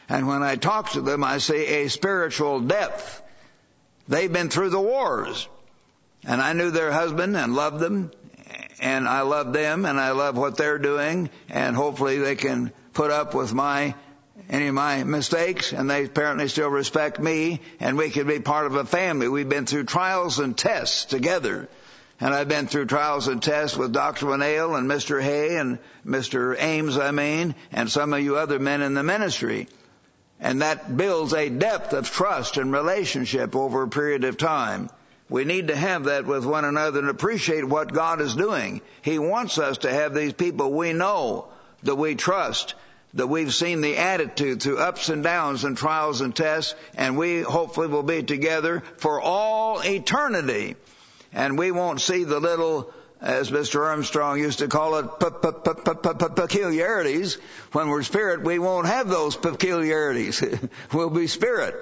and when I talk to them, I see a spiritual depth. They've been through the wars, and I knew their husband and loved them, and I love them, and I love what they're doing, and hopefully they can put up with my any of my mistakes, and they apparently still respect me, and we can be part of a family. We've been through trials and tests together, and I've been through trials and tests with Doctor Winnail and Mister Hay and Mister Ames, I mean, and some of you other men in the ministry, and that builds a depth of trust and relationship over a period of time. We need to have that with one another and appreciate what God is doing. He wants us to have these people we know, that we trust, that we've seen the attitude through ups and downs and trials and tests, and we hopefully will be together for all eternity. And we won't see the little as Mister Armstrong used to call it, peculiarities. When we're spirit, we won't have those peculiarities. We'll be spirit.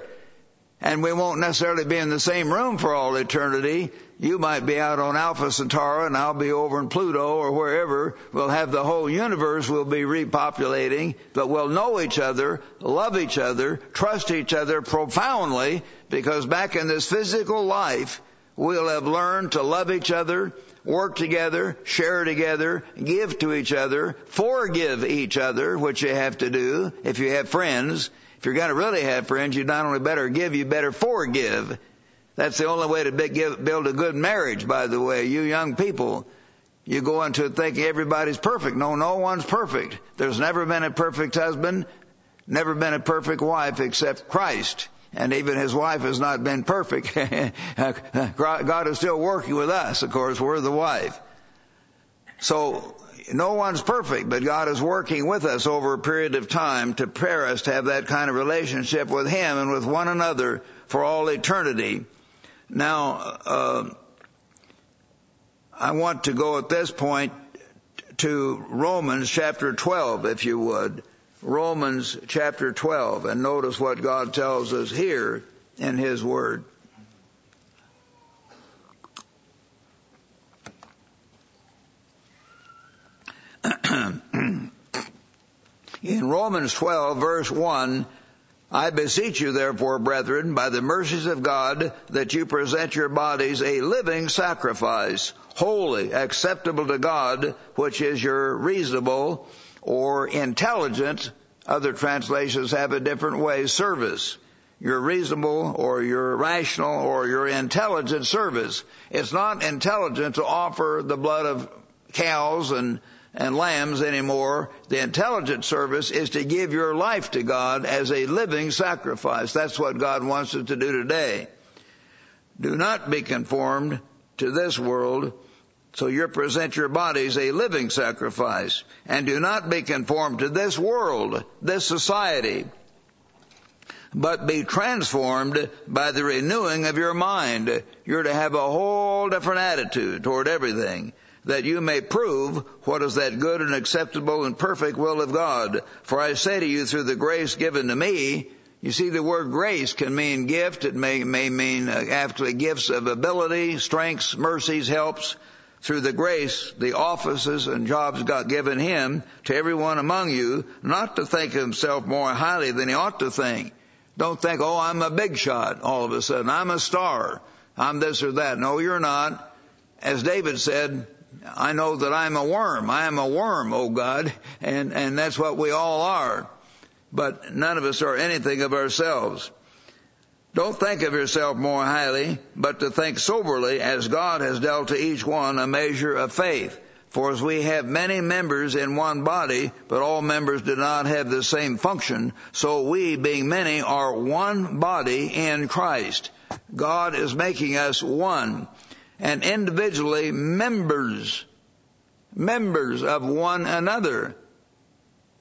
And we won't necessarily be in the same room for all eternity. You might be out on Alpha Centauri and I'll be over in Pluto or wherever. We'll have the whole universe we'll be repopulating, but we'll know each other, love each other, trust each other profoundly, because back in this physical life, we'll have learned to love each other, work together, share together, give to each other, forgive each other, which you have to do if you have friends. If you're going to really have friends, you not only better give, you better forgive. That's the only way to be, give, build a good marriage, by the way. You young people, you go into thinking everybody's perfect. No, no one's perfect. There's never been a perfect husband, never been a perfect wife except Christ. And even his wife has not been perfect. God is still working with us. Of course, we're the wife. So no one's perfect, but God is working with us over a period of time to prepare us to have that kind of relationship with him and with one another for all eternity. Now, uh, I want to go at this point to Romans chapter twelve, if you would. Romans chapter twelve, and notice what God tells us here in his word. In Romans twelve, verse one, I beseech you, therefore, brethren, by the mercies of God, that you present your bodies a living sacrifice, holy, acceptable to God, which is your reasonable or intelligent, other translations have a different way, service. Your reasonable or your rational or your intelligent service. It's not intelligent to offer the blood of cows and and lambs anymore. The intelligent service is to give your life to God as a living sacrifice. That's what God wants us to do today. Do not be conformed to this world, so you present your bodies a living sacrifice. And do not be conformed to this world, this society, but be transformed by the renewing of your mind. You're to have a whole different attitude toward everything, that you may prove what is that good and acceptable and perfect will of God. For I say to you, through the grace given to me, you see, the word grace can mean gift. It may, may mean uh, actually gifts of ability, strengths, mercies, helps. Through the grace, the offices and jobs God given him to everyone among you, not to think of himself more highly than he ought to think. Don't think, oh, I'm a big shot all of a sudden. I'm a star. I'm this or that. No, you're not. As David said, I know that I'm a worm. I am a worm, oh God, and, and that's what we all are. But none of us are anything of ourselves. Don't think of yourself more highly, but to think soberly, as God has dealt to each one a measure of faith. For as we have many members in one body, but all members do not have the same function, so we, being many, are one body in Christ. God is making us one. And individually members, members of one another.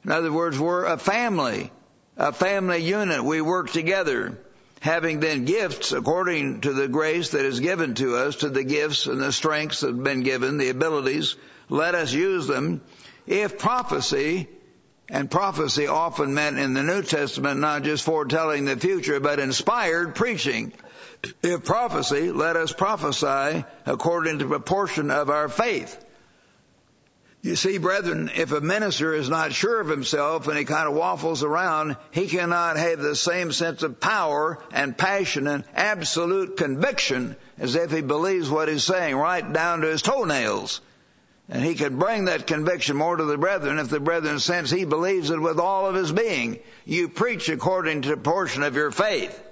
In other words, we're a family, a family unit. We work together, having then gifts according to the grace that is given to us, to the gifts and the strengths that have been given, the abilities. Let us use them. If prophecy, and prophecy often meant in the New Testament, not just foretelling the future, but inspired preaching. If prophecy, let us prophesy according to proportion of our faith. You see, brethren, if a minister is not sure of himself and he kind of waffles around, he cannot have the same sense of power and passion and absolute conviction as if he believes what he's saying right down to his toenails. And he can bring that conviction more to the brethren if the brethren sense he believes it with all of his being. You preach according to proportion of your faith.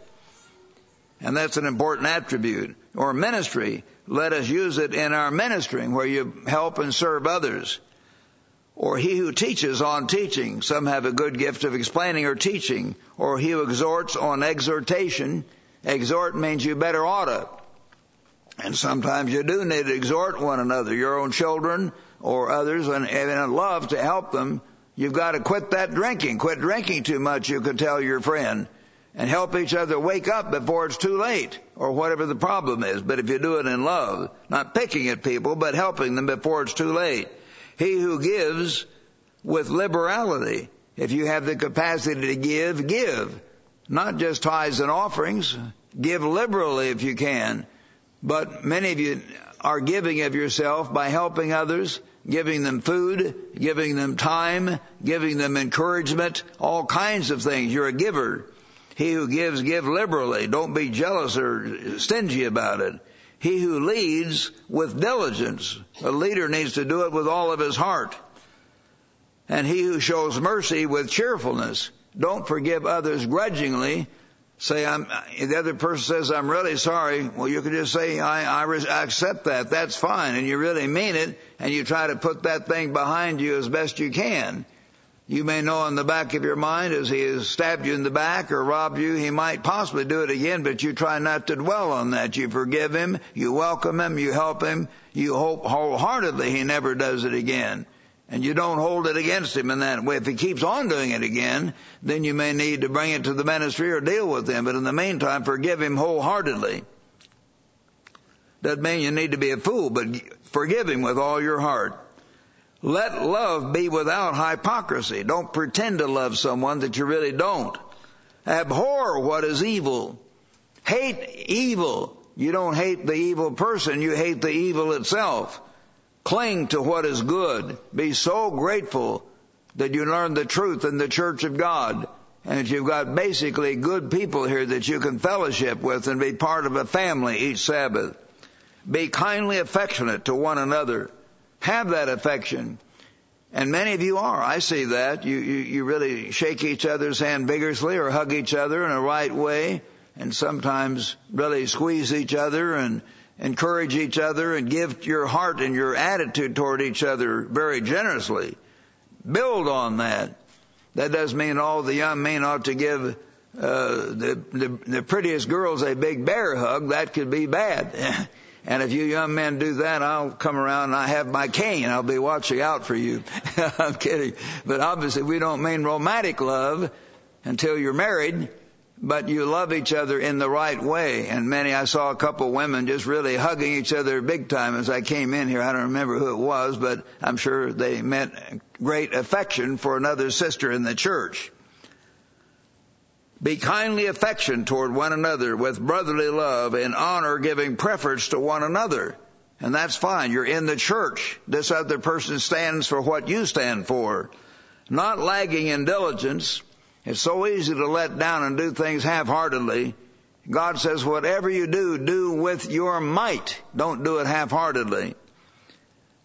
And that's an important attribute. Or ministry, let us use it in our ministering, where you help and serve others. Or he who teaches on teaching. Some have a good gift of explaining or teaching. Or he who exhorts on exhortation. Exhort means you better ought to. And sometimes you do need to exhort one another, your own children or others, and, and in love to help them. You've got to quit that drinking. Quit drinking too much, you can tell your friend. and help each other wake up before it's too late or whatever the problem is. But if you do it in love, not picking at people, but helping them before it's too late. He who gives with liberality, if you have the capacity to give, give. Not just tithes and offerings. Give liberally if you can. But many of you are giving of yourself by helping others, giving them food, giving them time, giving them encouragement, all kinds of things. You're a giver. He who gives, give liberally. Don't be jealous or stingy about it. He who leads with diligence. A leader needs to do it with all of his heart. And he who shows mercy with cheerfulness. Don't forgive others grudgingly. Say, I'm, the other person says, I'm really sorry. Well, you can just say, I, I, I accept that. That's fine. And you really mean it. And you try to put that thing behind you as best you can. You may know in the back of your mind as he has stabbed you in the back or robbed you, he might possibly do it again, but you try not to dwell on that. You forgive him, you welcome him, you help him, you hope wholeheartedly he never does it again. And you don't hold it against him in that way. If he keeps on doing it again, then you may need to bring it to the ministry or deal with him. But in the meantime, forgive him wholeheartedly. Doesn't mean you need to be a fool, but forgive him with all your heart. Let love be without hypocrisy. Don't pretend to love someone that you really don't. Abhor what is evil. Hate evil. You don't hate the evil person, you hate the evil itself. Cling to what is good. Be so grateful that you learn the truth in the Church of God and that you've got basically good people here that you can fellowship with and be part of a family each Sabbath. Be kindly affectionate to one another. Have that affection. And many of you are. I see that. You, you you really shake each other's hand vigorously or hug each other in a right way and sometimes really squeeze each other and encourage each other and give your heart and your attitude toward each other very generously. Build on that. That doesn't mean all the young men ought to give uh, the, the, the prettiest girls a big bear hug. That could be bad. And if you young men do that, I'll come around and I have my cane. I'll be watching out for you. I'm kidding. But obviously we don't mean romantic love until you're married, but you love each other in the right way. And many, I saw a couple women just really hugging each other big time as I came in here. I don't remember who it was, but I'm sure they meant great affection for another sister in the church. Be kindly affectionate toward one another with brotherly love and honor, giving preference to one another. And that's fine. You're in the church. This other person stands for what you stand for. Not lagging in diligence. It's so easy to let down and do things half-heartedly. God says, whatever you do, do with your might. Don't do it half-heartedly.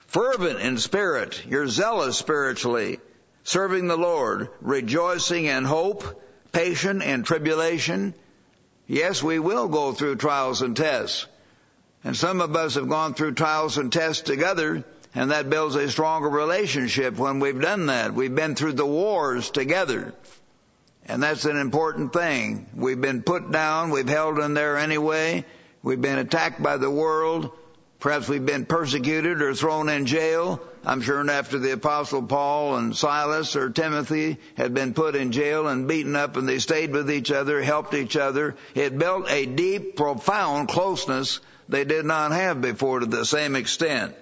Fervent in spirit. You're zealous spiritually. Serving the Lord. Rejoicing in hope. Patient in tribulation. Yes, we will go through trials and tests. And some of us have gone through trials and tests together, and that builds a stronger relationship when we've done that. We've been through the wars together, and that's an important thing. We've been put down. We've held in there anyway. We've been attacked by the world. Perhaps we've been persecuted or thrown in jail. I'm sure after the Apostle Paul and Silas or Timothy had been put in jail and beaten up, and they stayed with each other, helped each other. It built a deep, profound closeness they did not have before to the same extent.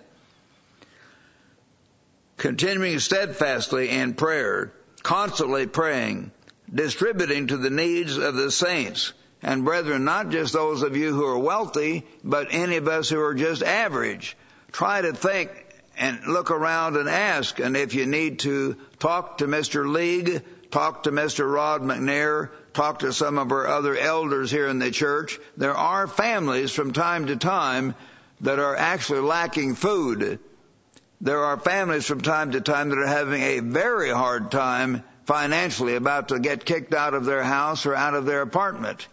Continuing steadfastly in prayer, constantly praying, distributing to the needs of the saints. And brethren, not just those of you who are wealthy, but any of us who are just average. Try to think and look around and ask. And if you need to, talk to Mister League, talk to Mister Rod McNair, talk to some of our other elders here in the church. There are families from time to time that are actually lacking food. There are families from time to time that are having a very hard time financially, about to get kicked out of their house or out of their apartment.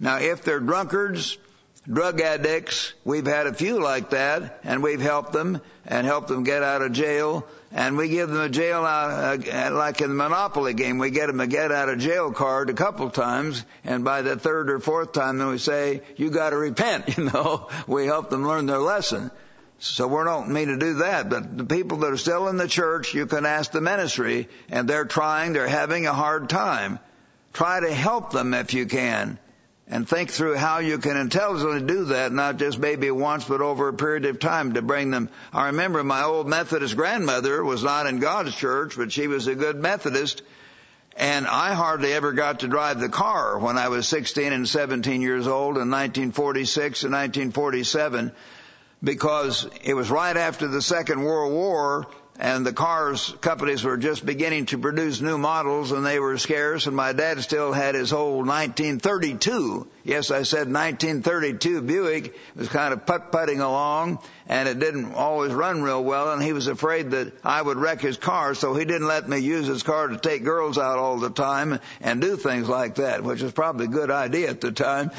Now, if they're drunkards, drug addicts, we've had a few like that, and we've helped them and helped them get out of jail. And we give them a jail out, uh, like in the Monopoly game, we get them a get out of jail card a couple times, and by the third or fourth time, then we say, you got to repent, you know. We help them learn their lesson. So we don't mean to do that, but the people that are still in the church, you can ask the ministry, and they're trying, they're having a hard time. Try to help them if you can, and think through how you can intelligently do that, not just maybe once, but over a period of time to bring them. I remember my old Methodist grandmother was not in God's church, but she was a good Methodist, and I hardly ever got to drive the car when I was sixteen and seventeen years old in nineteen forty-six and nineteen forty-seven, because it was right after the Second World War, and the cars companies were just beginning to produce new models, and they were scarce, and my dad still had his old nineteen thirty-two. Yes, I said nineteen thirty-two Buick. It was kind of putt-putting along, and it didn't always run real well, and he was afraid that I would wreck his car, so he didn't let me use his car to take girls out all the time and do things like that, which was probably a good idea at the time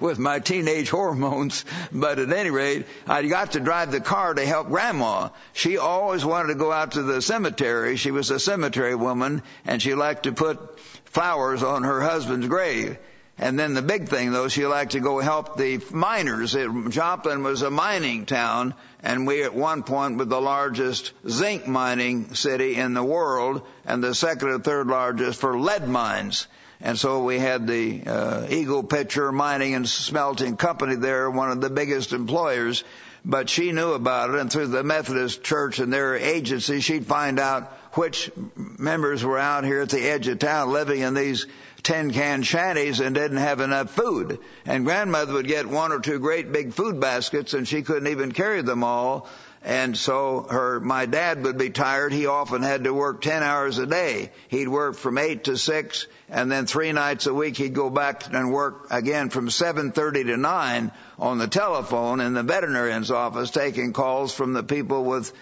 with my teenage hormones. But at any rate, I got to drive the car to help Grandma. She always wanted to go out to the cemetery. She was a cemetery woman, and she liked to put flowers on her husband's grave. And then the big thing, though, she liked to go help the miners. It, Joplin was a mining town, and we at one point were the largest zinc mining city in the world, and the second or third largest for lead mines. And so we had the uh, Eagle Pitcher Mining and Smelting Company there, one of the biggest employers. But she knew about it, and through the Methodist Church and their agency, she'd find out which members were out here at the edge of town living in these tin-can shanties and didn't have enough food. And Grandmother would get one or two great big food baskets, and she couldn't even carry them all. And so her, my dad would be tired. He often had to work ten hours a day. He'd work from eight to six, and then three nights a week he'd go back and work again from seven thirty to nine on the telephone in the veterinarian's office, taking calls from the people with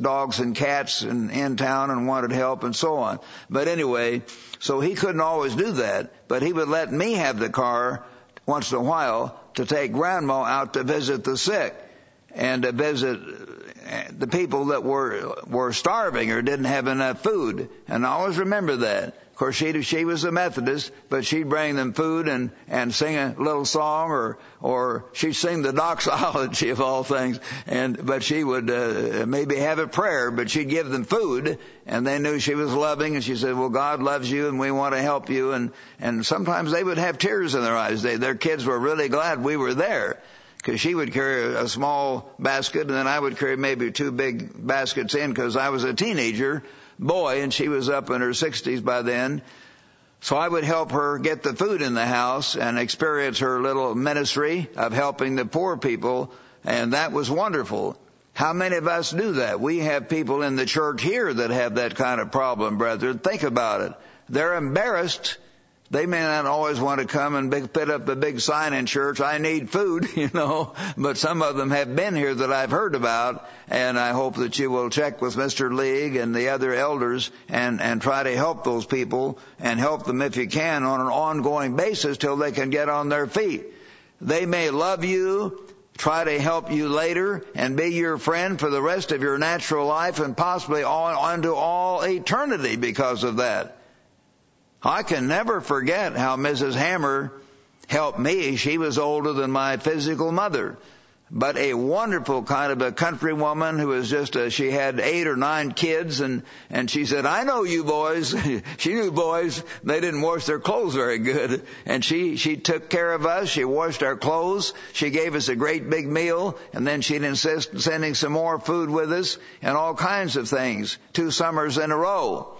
dogs and cats and in town and wanted help and so on. But anyway, so he couldn't always do that, but he would let me have the car once in a while to take Grandma out to visit the sick and to visit the people that were were starving or didn't have enough food. And I always remember that. Of course, she she was a Methodist, but she'd bring them food and and sing a little song, or or she'd sing the doxology of all things. And but she would uh, maybe have a prayer, but she'd give them food, and they knew she was loving. And she said, "Well, God loves you, and we want to help you." And and sometimes they would have tears in their eyes. They their kids were really glad we were there, because she would carry a small basket, and then I would carry maybe two big baskets in, because I was a teenager boy, and she was up in her sixties by then. So I would help her get the food in the house and experience her little ministry of helping the poor people, and that was wonderful. How many of us do that? We have people in the church here that have that kind of problem, brethren. Think about it. They're embarrassed. They may not always want to come and big, put up a big sign in church, "I need food," you know, but some of them have been here that I've heard about, and I hope that you will check with Mister League and the other elders and, and try to help those people and help them if you can on an ongoing basis till they can get on their feet. They may love you, try to help you later, and be your friend for the rest of your natural life and possibly on unto all eternity because of that. I can never forget how Missus Hammer helped me. She was older than my physical mother, but a wonderful kind of a country woman who was just a, she had eight or nine kids, and, and she said, "I know you boys." She knew boys. They didn't wash their clothes very good. And she, she took care of us. She washed our clothes. She gave us a great big meal. And then she'd insist on sending some more food with us and all kinds of things, two summers in a row.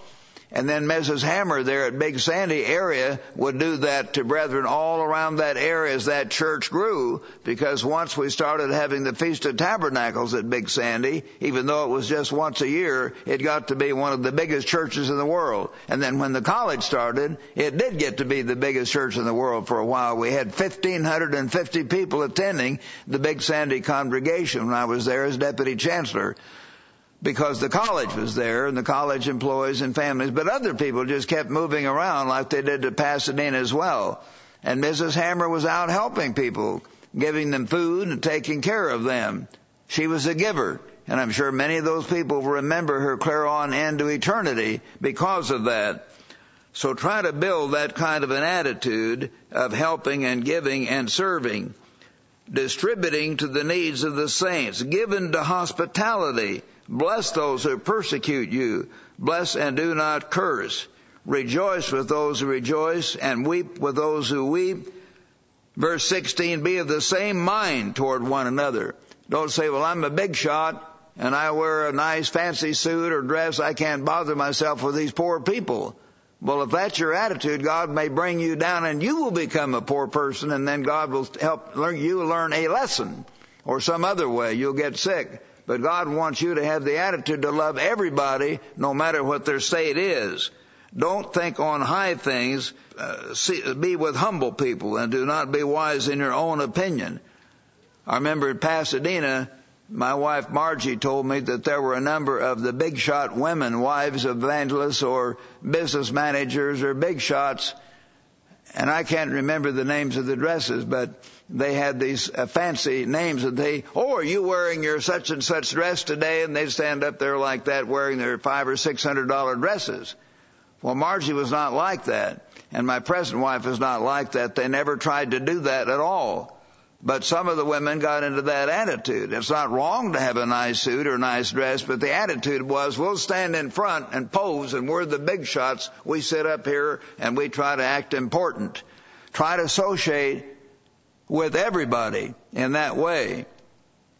And then Missus Hammer there at Big Sandy area would do that to brethren all around that area as that church grew, because once we started having the Feast of Tabernacles at Big Sandy, even though it was just once a year, it got to be one of the biggest churches in the world. And then when the college started, it did get to be the biggest church in the world for a while. We had one thousand five hundred fifty people attending the Big Sandy congregation when I was there as deputy chancellor, because the college was there and the college employees and families, but other people just kept moving around like they did to Pasadena as well. And Missus Hammer was out helping people, giving them food and taking care of them. She was a giver, and I'm sure many of those people remember her clear on into eternity because of that. So try to build that kind of an attitude of helping and giving and serving, distributing to the needs of the saints, given to hospitality. Bless those who persecute you. Bless and do not curse. Rejoice with those who rejoice, and weep with those who weep. Verse sixteen, be of the same mind toward one another. Don't say, well, I'm a big shot, and I wear a nice fancy suit or dress. I can't bother myself with these poor people. Well, if that's your attitude, God may bring you down, and you will become a poor person, and then God will help learn, you learn a lesson, or some other way you'll get sick. But God wants you to have the attitude to love everybody, no matter what their state is. Don't think on high things. Uh, see, be with humble people, and do not be wise in your own opinion. I remember in Pasadena, my wife Margie told me that there were a number of the big shot women, wives of evangelists or business managers or big shots. And I can't remember the names of the dresses, but they had these uh, fancy names that they, oh, are you wearing your such and such dress today? And they'd stand up there like that wearing their five or six hundred dollar dresses. Well, Margie was not like that. And my present wife is not like that. They never tried to do that at all. But some of the women got into that attitude. It's not wrong to have a nice suit or a nice dress, but the attitude was, we'll stand in front and pose, and we're the big shots. We sit up here, and we try to act important. Try to associate with everybody in that way,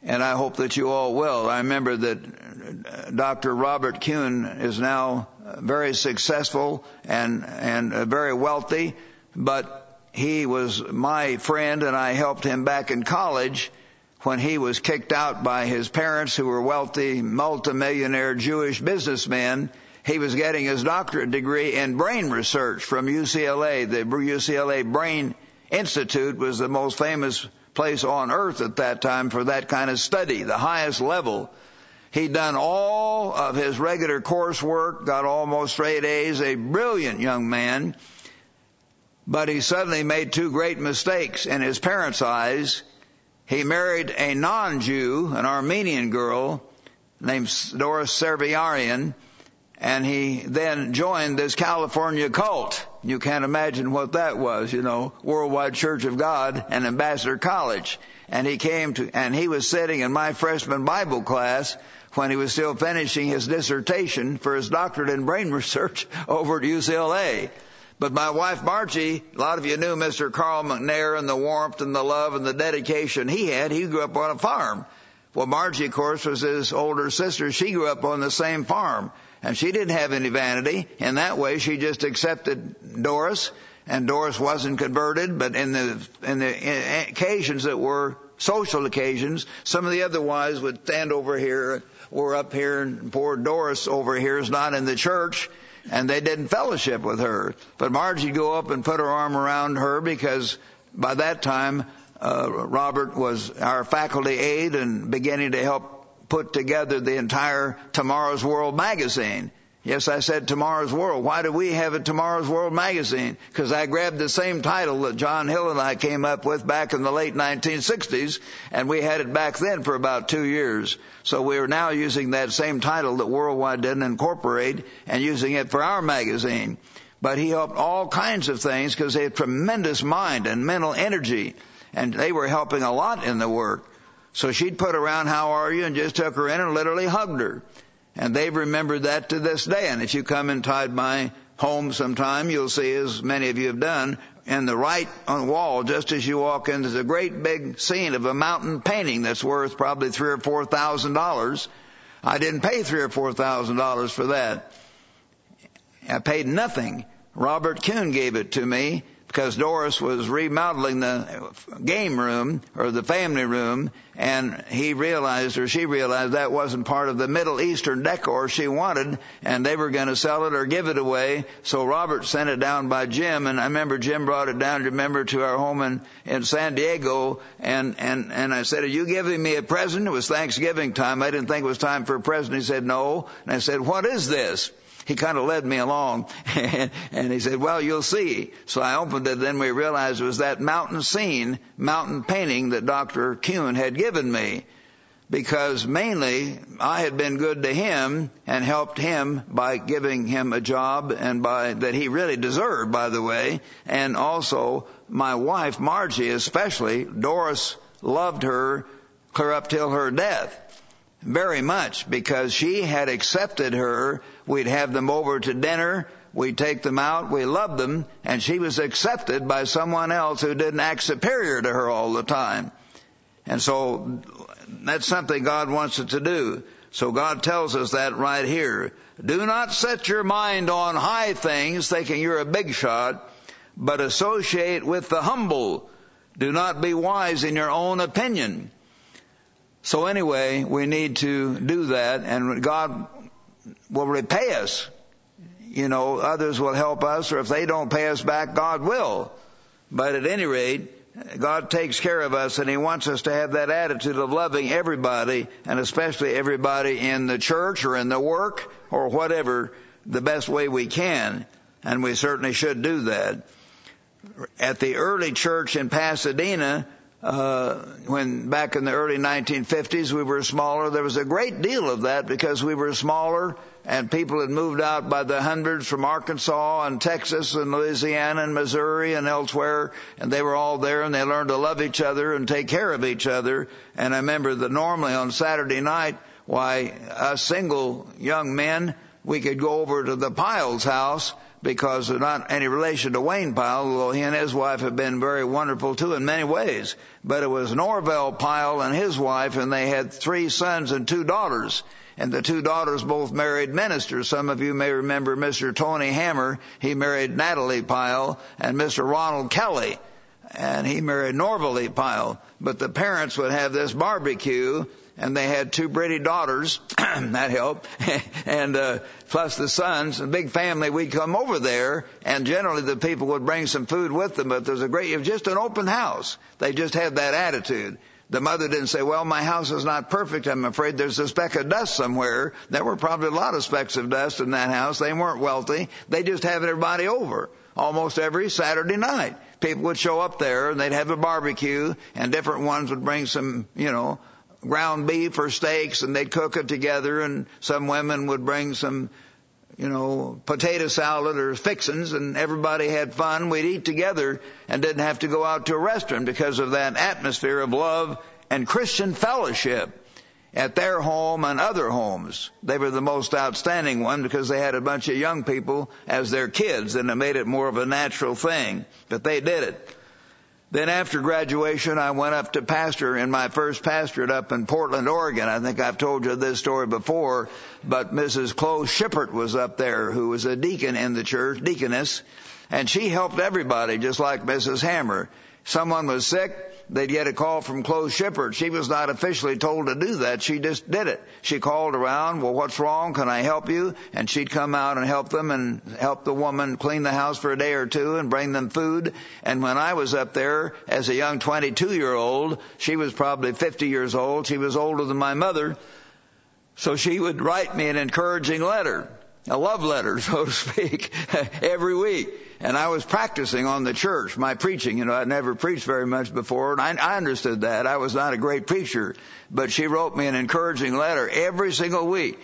and I hope that you all will. I remember that Doctor Robert Kuhn is now very successful and and very wealthy, but he was my friend, and I helped him back in college when he was kicked out by his parents, who were wealthy, multimillionaire Jewish businessmen. He was getting his doctorate degree in brain research from U C L A. The U C L A Brain Institute was the most famous place on earth at that time for that kind of study, the highest level. He'd done all of his regular coursework, got almost straight A's, a brilliant young man. But he suddenly made two great mistakes in his parents' eyes. He married a non-Jew, an Armenian girl named Doris Serviarian, and he then joined this California cult. You can't imagine what that was, you know, Worldwide Church of God and Ambassador College. And he came to, and he was sitting in my freshman Bible class when he was still finishing his dissertation for his doctorate in brain research over at U C L A. But my wife, Margie, a lot of you knew Mister Carl McNair and the warmth and the love and the dedication he had. He grew up on a farm. Well, Margie, of course, was his older sister. She grew up on the same farm, and she didn't have any vanity. In that way, she just accepted Doris, and Doris wasn't converted. But in the, in the occasions that were social occasions, some of the other wives would stand over here, were up here, and poor Doris over here is not in the church. And they didn't fellowship with her. But Margie would go up and put her arm around her, because by that time, uh, Robert was our faculty aide and beginning to help put together the entire Tomorrow's World magazine. Yes, I said Tomorrow's World. Why do we have a Tomorrow's World magazine? Because I grabbed the same title that John Hill and I came up with back in the late nineteen sixties, and we had it back then for about two years. So we are now using that same title that Worldwide didn't incorporate and using it for our magazine. But he helped all kinds of things because they had tremendous mind and mental energy, and they were helping a lot in the work. So she'd put around, how are you, and just took her in and literally hugged her. And they've remembered that to this day. And if you come inside my home sometime, you'll see, as many of you have done, in the right on the wall, just as you walk in, there's a great big scene of a mountain painting that's worth probably three or four thousand dollars. I didn't pay three or four thousand dollars for that. I paid nothing. Robert Kuhn gave it to me because Doris was remodeling the game room or the family room, and he realized, or she realized, that wasn't part of the Middle Eastern decor she wanted, and they were going to sell it or give it away. So Robert sent it down by Jim, and I remember Jim brought it down, remember, to our home in, in San Diego, and, and, and I said, are you giving me a present? It was Thanksgiving time. I didn't think it was time for a present. He said, no. And I said, what is this? He kind of led me along, and, and he said, well, you'll see. So I opened it, then we realized it was that mountain scene, mountain painting that Doctor Kuhn had given me, because mainly I had been good to him and helped him by giving him a job, and by that he really deserved, by the way, and also my wife, Margie, especially. Doris loved her clear up till her death. Very much, because she had accepted her. We'd have them over to dinner. we take them out, we love them, and she was accepted by someone else who didn't act superior to her all the time. And so that's something God wants us to do. So God tells us that right here. Do not set your mind on high things, thinking you're a big shot, but associate with the humble. Do not be wise in your own opinion. So anyway, we need to do that, and God will repay us. You know, others will help us, or if they don't pay us back, God will. But at any rate, God takes care of us, and He wants us to have that attitude of loving everybody, and especially everybody in the church or in the work or whatever, the best way we can. And we certainly should do that. At the early church in Pasadena, uh, when back in the early nineteen fifties we were smaller, there was a great deal of that because we were smaller and people had moved out by the hundreds from Arkansas and Texas and Louisiana and Missouri and elsewhere, and they were all there, and they learned to love each other and take care of each other. And I remember that normally on Saturday night, why, us single young men, we could go over to the Pyle's house, because they're not any relation to Wayne Pyle, although he and his wife have been very wonderful too in many ways. But it was Norvel Pyle and his wife, and they had three sons and two daughters. And the two daughters both married ministers. Some of you may remember Mister Tony Hammer. He married Natalie Pyle, and Mister Ronald Kelly, and he married Norval Pyle. But the parents would have this barbecue, and they had two pretty daughters, that helped, and uh, plus the sons, a big family. We'd come over there, and generally the people would bring some food with them, but there's a great, it was just an open house. They just had that attitude. The mother didn't say, well, my house is not perfect, I'm afraid there's a speck of dust somewhere. There were probably a lot of specks of dust in that house. They weren't wealthy. They just had everybody over. Almost every Saturday night, people would show up there, and they'd have a barbecue, and different ones would bring some, you know, ground beef or steaks, and they'd cook it together, and some women would bring some, you know, potato salad or fixins, and everybody had fun. We'd eat together and didn't have to go out to a restaurant because of that atmosphere of love and Christian fellowship at their home and other homes. They were the most outstanding one because they had a bunch of young people as their kids, and it made it more of a natural thing, but they did it. Then after graduation, I went up to pastor in my first pastorate up in Portland, Oregon. I think I've told you this story before, but Missus Chloe Shippert was up there, who was a deacon in the church, deaconess, and she helped everybody, just like Missus Hammer. Someone was sick, they'd get a call from Chloe Shippert. She was not officially told to do that. She just did it. She called around, well, what's wrong? Can I help you? And she'd come out and help them and help the woman clean the house for a day or two and bring them food. And when I was up there as a young twenty-two-year-old, she was probably fifty years old. She was older than my mother. So she would write me an encouraging letter, a love letter, so to speak, every week. And I was practicing on the church, my preaching. You know, I'd never preached very much before, and I, I understood that. I was not a great preacher, but she wrote me an encouraging letter every single week.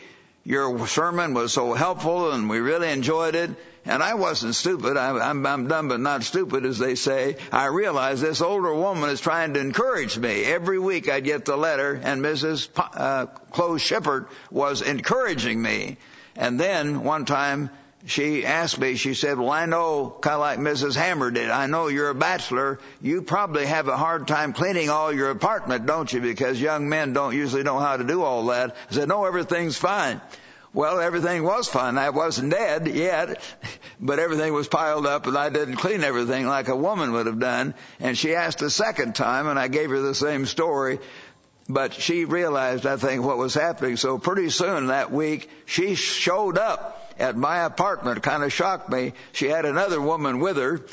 Your sermon was so helpful, and we really enjoyed it. And I wasn't stupid. I, I'm, I'm dumb but not stupid, as they say. I realized this older woman is trying to encourage me. Every week I'd get the letter, and Missus P- uh, Chloe Shippert was encouraging me. And then one time, she asked me, she said, well, I know, kind of like Missus Hammer did, I know you're a bachelor. You probably have a hard time cleaning all your apartment, don't you? Because young men don't usually know how to do all that. I said, no, everything's fine. Well, everything was fine. I wasn't dead yet, but everything was piled up, and I didn't clean everything like a woman would have done. And she asked a second time, and I gave her the same story. But she realized, I think, what was happening. So pretty soon that week, she showed up at my apartment. It kind of shocked me. She had another woman with her,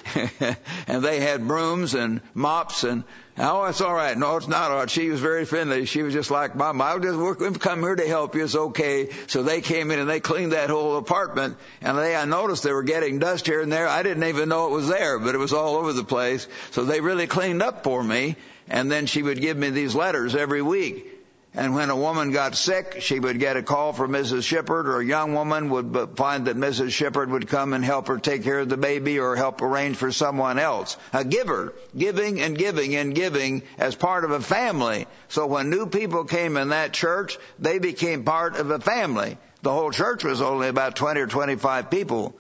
and they had brooms and mops and, oh, it's all right. No, it's not all right. She was very friendly. She was just like, Mom, I'll just work, we've come here to help you. It's okay. So they came in and they cleaned that whole apartment, and they, I noticed they were getting dust here and there. I didn't even know it was there, but it was all over the place. So they really cleaned up for me, and then she would give me these letters every week. And when a woman got sick, she would get a call from Missus Shippert, or a young woman would find that Missus Shippert would come and help her take care of the baby or help arrange for someone else. A giver, giving and giving and giving as part of a family. So when new people came in that church, they became part of a family. The whole church was only about twenty or twenty-five people,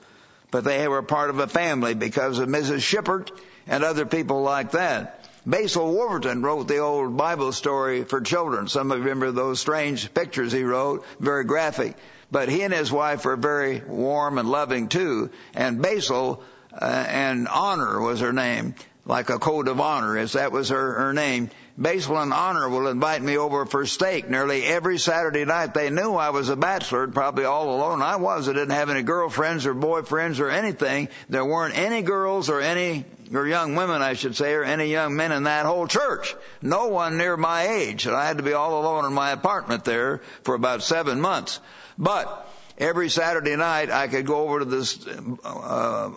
but they were part of a family because of Missus Shippert and other people like that. Basil Wolverton wrote the old Bible story for children. Some of you remember those strange pictures he wrote, very graphic. But he and his wife were very warm and loving too. And Basil uh, and Honor was her name, like a code of honor, as that was her, her name. Basil and Honor will invite me over for steak nearly every Saturday night. They knew I was a bachelor, probably all alone. I was. I didn't have any girlfriends or boyfriends or anything. There weren't any girls or any, or young women, I should say, or any young men in that whole church. No one near my age. And I had to be all alone in my apartment there for about seven months. But every Saturday night, I could go over to this uh,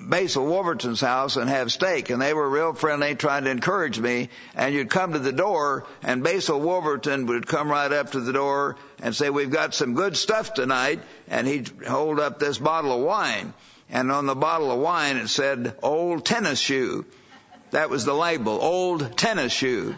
Basil Wolverton's house and have steak. And they were real friendly, trying to encourage me. And you'd come to the door, and Basil Wolverton would come right up to the door and say, "We've got some good stuff tonight." And he'd hold up this bottle of wine. And on the bottle of wine, it said, "Old Tennis Shoe." That was the label, Old Tennis Shoe.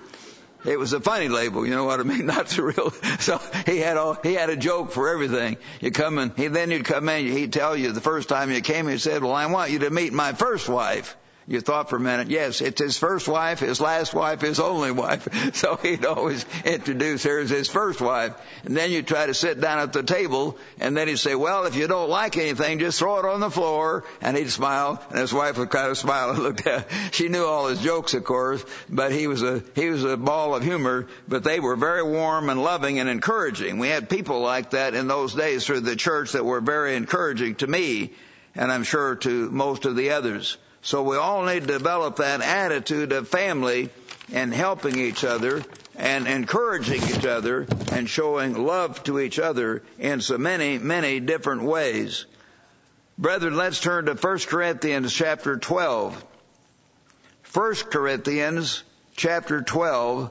It was a funny label, you know what I mean? Not the real. So he had all, he had a joke for everything. You come in, he, then you'd come in, he'd tell you the first time you came, he said, "Well, I want you to meet my first wife." You thought for a minute. Yes, it's his first wife, his last wife, his only wife. So he'd always introduce her as his first wife. And then you try to sit down at the table, and then he'd say, "Well, if you don't like anything, just throw it on the floor." And he'd smile, and his wife would kind of smile and look at him. She knew all his jokes, of course, but he was a he was a ball of humor. But they were very warm and loving and encouraging. We had people like that in those days through the church that were very encouraging to me, and I'm sure to most of the others. So we all need to develop that attitude of family and helping each other and encouraging each other and showing love to each other in so many, many different ways. Brethren, let's turn to First Corinthians chapter twelve. First Corinthians chapter twelve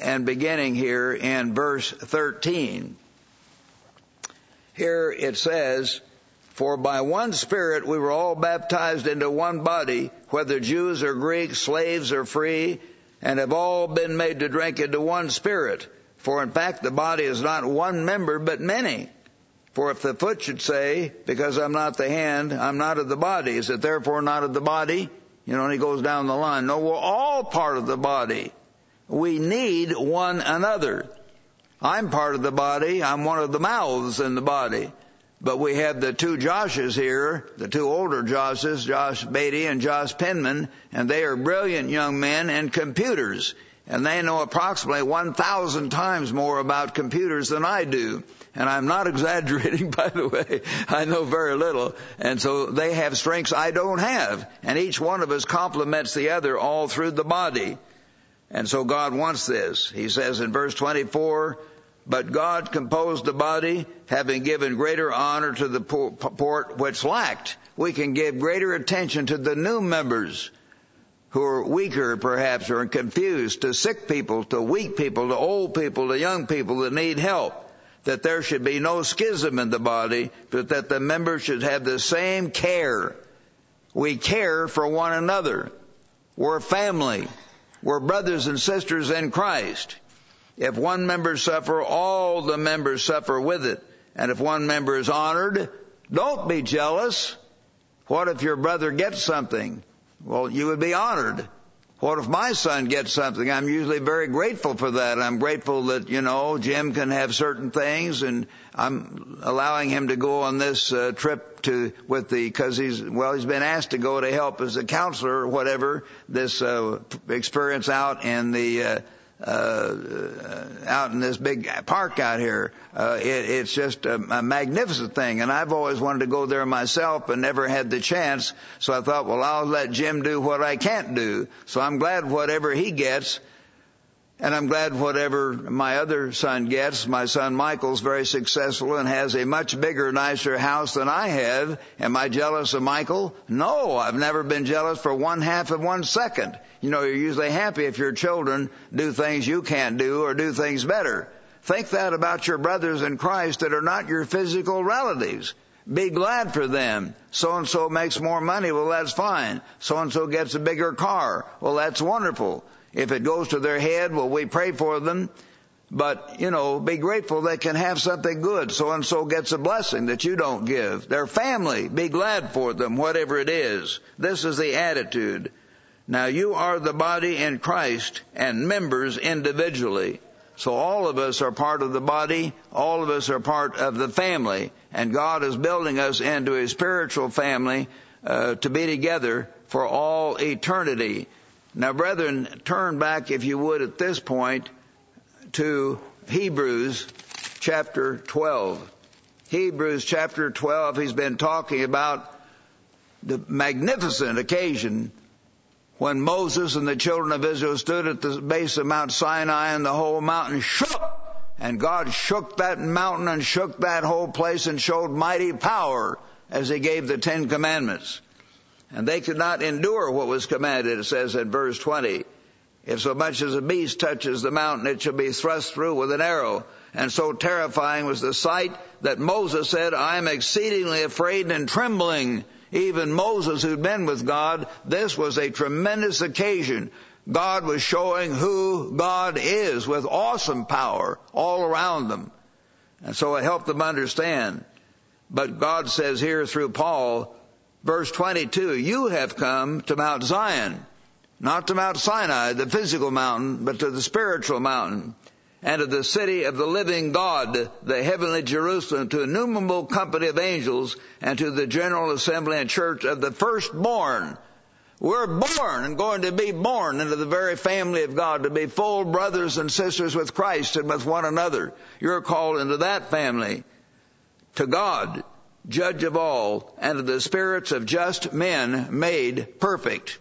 and beginning here in verse thirteen. Here it says, "For by one Spirit we were all baptized into one body, whether Jews or Greeks, slaves or free, and have all been made to drink into one Spirit. For in fact the body is not one member, but many. For if the foot should say, 'Because I'm not the hand, I'm not of the body,' is it therefore not of the body?" You know, and he goes down the line. No, we're all part of the body. We need one another. I'm part of the body. I'm one of the mouths in the body. But we have the two Joshes here, the two older Joshes, Josh Beatty and Josh Penman, and they are brilliant young men in computers. And they know approximately one thousand times more about computers than I do. And I'm not exaggerating, by the way. I know very little. And so they have strengths I don't have. And each one of us complements the other all through the body. And so God wants this. He says in verse twenty-four, "But God composed the body, having given greater honor to the part which lacked." We can give greater attention to the new members who are weaker, perhaps, or confused, to sick people, to weak people, to old people, to young people that need help, that there should be no schism in the body, but that the members should have the same care. We care for one another. We're family. We're brothers and sisters in Christ. If one member suffer, all the members suffer with it. And if one member is honored, don't be jealous. What if your brother gets something? Well, you would be honored. What if my son gets something? I'm usually very grateful for that. I'm grateful that, you know, Jim can have certain things, and I'm allowing him to go on this uh, trip to with the, because he's, well, he's been asked to go to help as a counselor or whatever, this uh, experience out in the uh Uh, out in this big park out here. Uh, it, it's just a, a magnificent thing. And I've always wanted to go there myself and never had the chance. So I thought, well, I'll let Jim do what I can't do. So I'm glad whatever he gets. And I'm glad whatever my other son gets. My son Michael's very successful and has a much bigger, nicer house than I have. Am I jealous of Michael? No, I've never been jealous for one half of one second. You know, you're usually happy if your children do things you can't do or do things better. Think that about your brothers in Christ that are not your physical relatives. Be glad for them. So-and-so makes more money. Well, that's fine. So-and-so gets a bigger car. Well, that's wonderful. If it goes to their head, well, we pray for them. But, you know, be grateful they can have something good. So-and-so gets a blessing that you don't give. Their family, be glad for them, whatever it is. This is the attitude. Now, you are the body in Christ and members individually. So all of us are part of the body. All of us are part of the family. And God is building us into His spiritual family uh, to be together for all eternity. Now, brethren, turn back, if you would, at this point, to Hebrews chapter twelve. Hebrews chapter twelve, he's been talking about the magnificent occasion when Moses and the children of Israel stood at the base of Mount Sinai, and the whole mountain shook. And God shook that mountain and shook that whole place and showed mighty power as He gave the Ten Commandments. And they could not endure what was commanded, it says in verse twenty. If so much as a beast touches the mountain, it shall be thrust through with an arrow. And so terrifying was the sight that Moses said, I am exceedingly afraid and trembling. Even Moses, who'd been with God, this was a tremendous occasion. God was showing who God is with awesome power all around them. And so it helped them understand. But God says here through Paul, verse twenty-two, you have come to Mount Zion. Not to Mount Sinai, the physical mountain, but to the spiritual mountain, and to the city of the living God, the heavenly Jerusalem, to an innumerable company of angels, and to the general assembly and church of the firstborn. We're born and going to be born into the very family of God, to be full brothers and sisters with Christ and with one another. You're called into that family, to God, judge of all, and to the spirits of just men made perfect.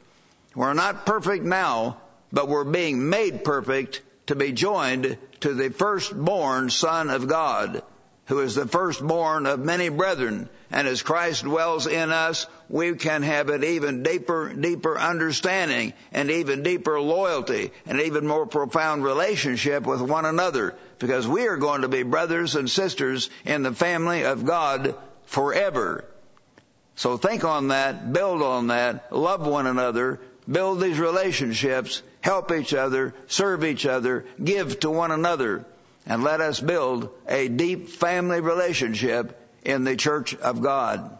We're not perfect now, but we're being made perfect to be joined to the firstborn Son of God, who is the firstborn of many brethren. And as Christ dwells in us, we can have an even deeper, deeper understanding and even deeper loyalty and even more profound relationship with one another, because we are going to be brothers and sisters in the family of God forever. So think on that, build on that, love one another, build these relationships, help each other, serve each other, give to one another, and let us build a deep family relationship in the church of God.